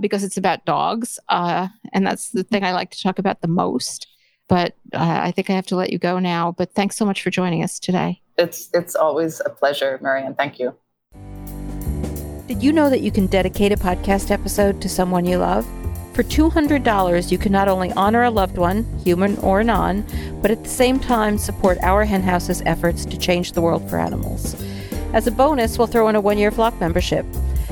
because it's about dogs. And that's the thing I like to talk about the most. But I think I have to let you go now. But thanks so much for joining us today. It's always a pleasure, Marianne. Thank you. Did you know that you can dedicate a podcast episode to someone you love? For $200, you can not only honor a loved one, human or non, but at the same time support Our Hen House's efforts to change the world for animals. As a bonus, we'll throw in a 1-year flock membership.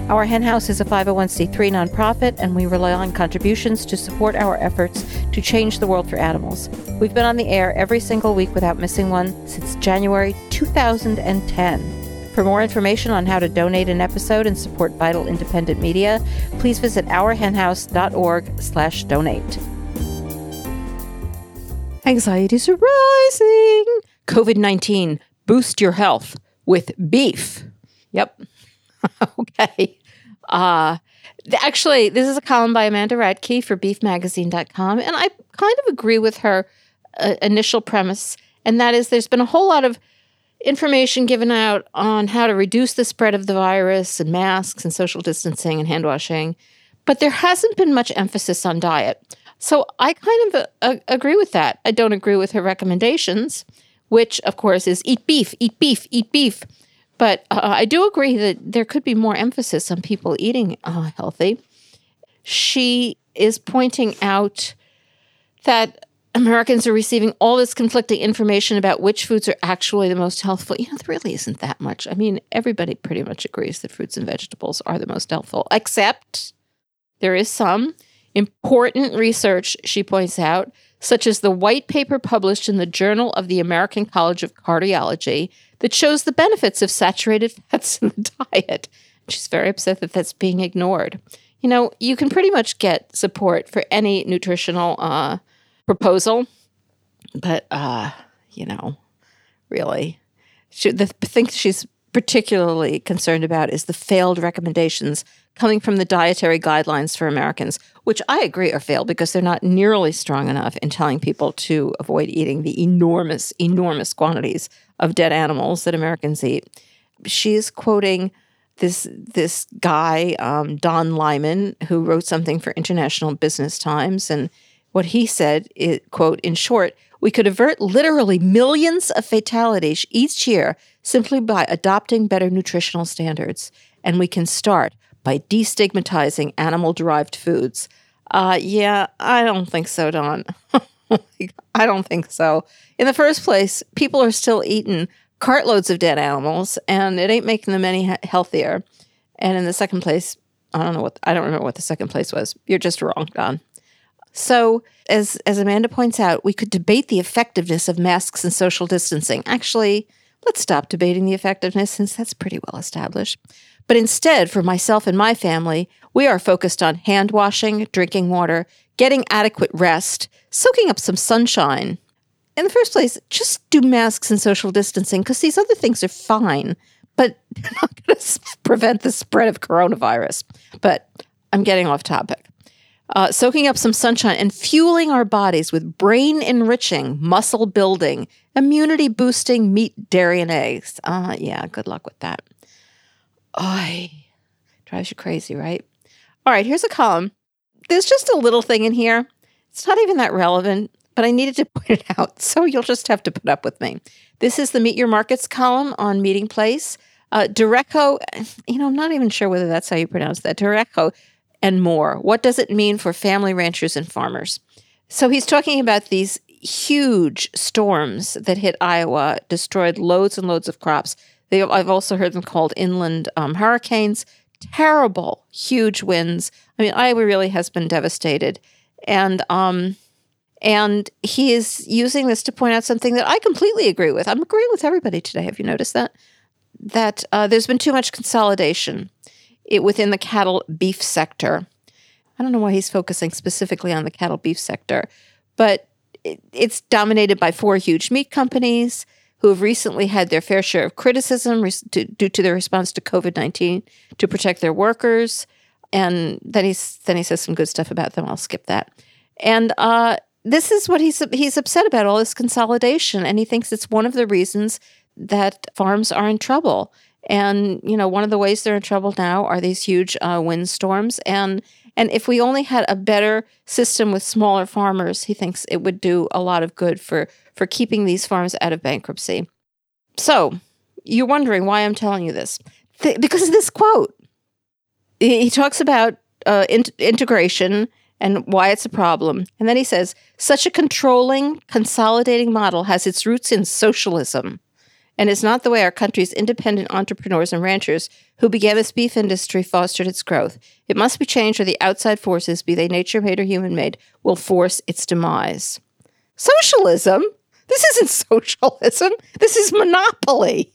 Our Hen House is a 501c3 nonprofit, and we rely on contributions to support our efforts to change the world for animals. We've been on the air every single week without missing one since January 2010. For more information on how to donate an episode and support vital independent media, please visit ourhenhouse.org/donate. Anxieties are rising. COVID-19, boost your health with beef. Yep. Okay. Actually, this is a column by Amanda Radke for beefmagazine.com, and I kind of agree with her initial premise, and that is there's been a whole lot of information given out on how to reduce the spread of the virus and masks and social distancing and hand washing. But there hasn't been much emphasis on diet. So I kind of agree with that. I don't agree with her recommendations, which, of course, is eat beef, eat beef, eat beef. But I do agree that there could be more emphasis on people eating healthy. She is pointing out that Americans are receiving all this conflicting information about which foods are actually the most healthful. You know, there really isn't that much. I mean, everybody pretty much agrees that fruits and vegetables are the most healthful, except there is some important research, she points out, such as the white paper published in the Journal of the American College of Cardiology that shows the benefits of saturated fats in the diet. She's very upset that that's being ignored. You know, you can pretty much get support for any nutritional proposal, but, you know, really, the thing she's particularly concerned about is the failed recommendations coming from the dietary guidelines for Americans, which I agree are failed because they're not nearly strong enough in telling people to avoid eating the enormous, enormous quantities of dead animals that Americans eat. She's quoting this guy, Don Lyman, who wrote something for International Business Times, and what he said is, quote, in short, we could avert literally millions of fatalities each year simply by adopting better nutritional standards. And we can start by destigmatizing animal-derived foods. Yeah, I don't think so, Don. I don't think so. In the first place, people are still eating cartloads of dead animals, and it ain't making them any healthier. And in the second place, I don't remember what the second place was. You're just wrong, Don. So, as Amanda points out, we could debate the effectiveness of masks and social distancing. Actually, let's stop debating the effectiveness since that's pretty well established. But instead, for myself and my family, we are focused on hand washing, drinking water, getting adequate rest, soaking up some sunshine. In the first place, just do masks and social distancing because these other things are fine, but they're not going to prevent the spread of coronavirus. But I'm getting off topic. Soaking up some sunshine and fueling our bodies with brain-enriching, muscle-building, immunity-boosting meat, dairy, and eggs. Yeah, good luck with that. Oy, drives you crazy, right? All right, here's a column. There's just a little thing in here. It's not even that relevant, but I needed to point it out, so you'll just have to put up with me. This is the Meet Your Markets column on Meeting Place. Direcco, you know, I'm not even sure whether that's how you pronounce that, Direcco, and more. What does it mean for family ranchers and farmers? So he's talking about these huge storms that hit Iowa, destroyed loads and loads of crops. I've also heard them called inland hurricanes. Terrible, huge winds. I mean, Iowa really has been devastated. And he is using this to point out something that I completely agree with. I'm agreeing with everybody today. Have you noticed that? That there's been too much consolidation within the cattle beef sector. I don't know why he's focusing specifically on the cattle beef sector, but it's dominated by four huge meat companies who have recently had their fair share of criticism due to their response to COVID-19 to protect their workers. And then he says some good stuff about them. I'll skip that. And this is what he's upset about, all this consolidation, and he thinks it's one of the reasons that farms are in trouble. And, you know, one of the ways they're in trouble now are these huge windstorms. And if we only had a better system with smaller farmers, he thinks it would do a lot of good for keeping these farms out of bankruptcy. So you're wondering why I'm telling you this. Because of this quote. He talks about integration and why it's a problem. And then he says, such a controlling, consolidating model has its roots in socialism. And it's not the way our country's independent entrepreneurs and ranchers who began this beef industry fostered its growth. It must be changed or the outside forces, be they nature-made or human-made, will force its demise. Socialism? This isn't socialism. This is monopoly.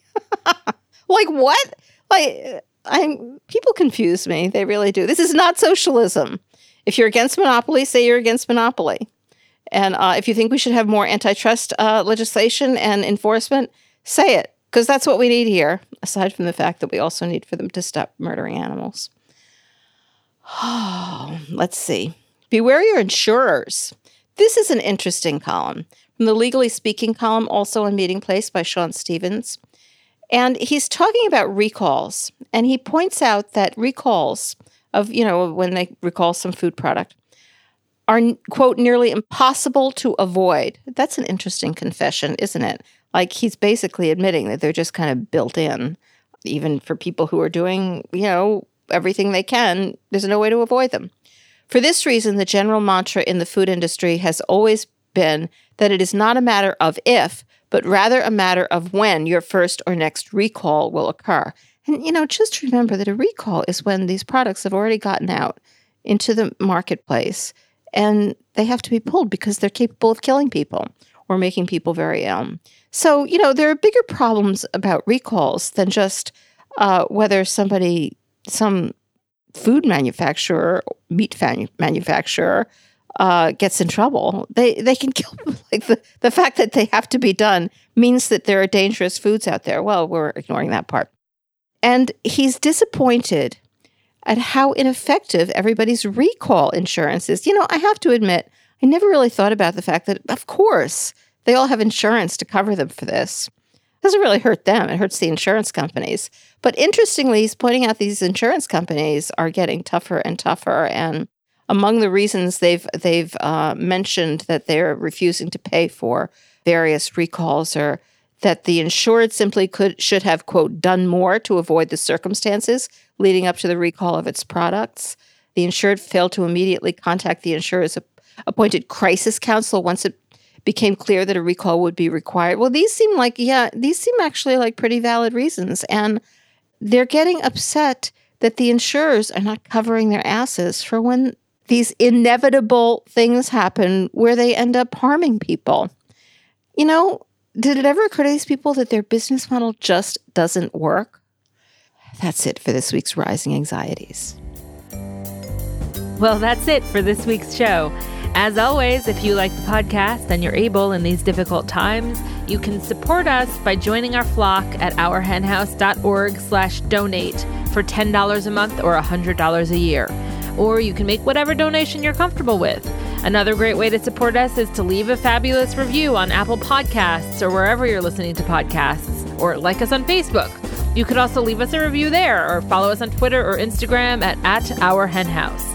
Like what? Like people confuse me. They really do. This is not socialism. If you're against monopoly, say you're against monopoly. And if you think we should have more antitrust legislation and enforcement, say it, because that's what we need here, aside from the fact that we also need for them to stop murdering animals. Oh, let's see. Beware your insurers. This is an interesting column from the Legally Speaking column, also on Meeting Place by Sean Stevens. And he's talking about recalls. And he points out that recalls of, you know, when they recall some food product, are, quote, nearly impossible to avoid. That's an interesting confession, isn't it? Like, he's basically admitting that they're just kind of built in, even for people who are doing, you know, everything they can, there's no way to avoid them. For this reason, the general mantra in the food industry has always been that it is not a matter of if, but rather a matter of when your first or next recall will occur. And, you know, just remember that a recall is when these products have already gotten out into the marketplace, and they have to be pulled because they're capable of killing people or making people very ill. So, you know, there are bigger problems about recalls than just whether somebody, some food manufacturer, meat manufacturer, gets in trouble. They can kill them. Like the fact that they have to be done means that there are dangerous foods out there. Well, we're ignoring that part. And he's disappointed at how ineffective everybody's recall insurance is. You know, I have to admit, I never really thought about the fact that, of course, they all have insurance to cover them for this. It doesn't really hurt them. It hurts the insurance companies. But interestingly, he's pointing out these insurance companies are getting tougher and tougher. And among the reasons they've mentioned that they're refusing to pay for various recalls are that the insured simply should have, quote, done more to avoid the circumstances leading up to the recall of its products. The insured failed to immediately contact the insurer's appointed crisis counsel once it became clear that a recall would be required. Well, these seem actually like pretty valid reasons. And they're getting upset that the insurers are not covering their asses for when these inevitable things happen where they end up harming people. You know, did it ever occur to these people that their business model just doesn't work? That's it for this week's Rising Anxieties. Well, that's it for this week's show. As always, if you like the podcast and you're able in these difficult times, you can support us by joining our flock at ourhenhouse.org/donate for $10 a month or $100 a year. Or you can make whatever donation you're comfortable with. Another great way to support us is to leave a fabulous review on Apple Podcasts or wherever you're listening to podcasts, or like us on Facebook. You could also leave us a review there or follow us on Twitter or Instagram at Our Hen House.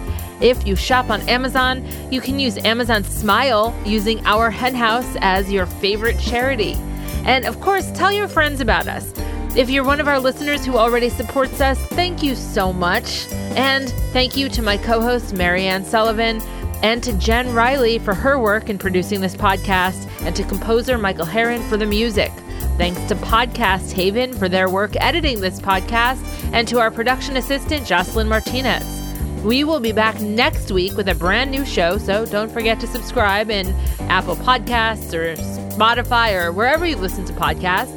If you shop on Amazon, you can use Amazon Smile using Our Hen House as your favorite charity. And of course, tell your friends about us. If you're one of our listeners who already supports us, thank you so much. And thank you to my co-host, Marianne Sullivan, and to Jen Riley for her work in producing this podcast, and to composer Michael Herron for the music. Thanks to Podcast Haven for their work editing this podcast, and to our production assistant, Jocelyn Martinez. We will be back next week with a brand new show, so don't forget to subscribe in Apple Podcasts or Spotify or wherever you listen to podcasts.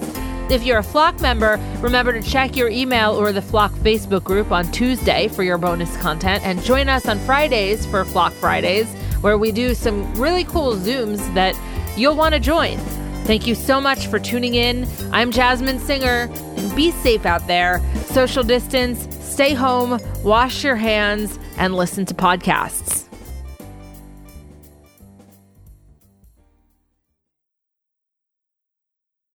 If you're a Flock member, remember to check your email or the Flock Facebook group on Tuesday for your bonus content, and join us on Fridays for Flock Fridays, where we do some really cool Zooms that you'll want to join. Thank you so much for tuning in. I'm Jasmine Singer, and be safe out there. Social distance, stay home, wash your hands, and listen to podcasts.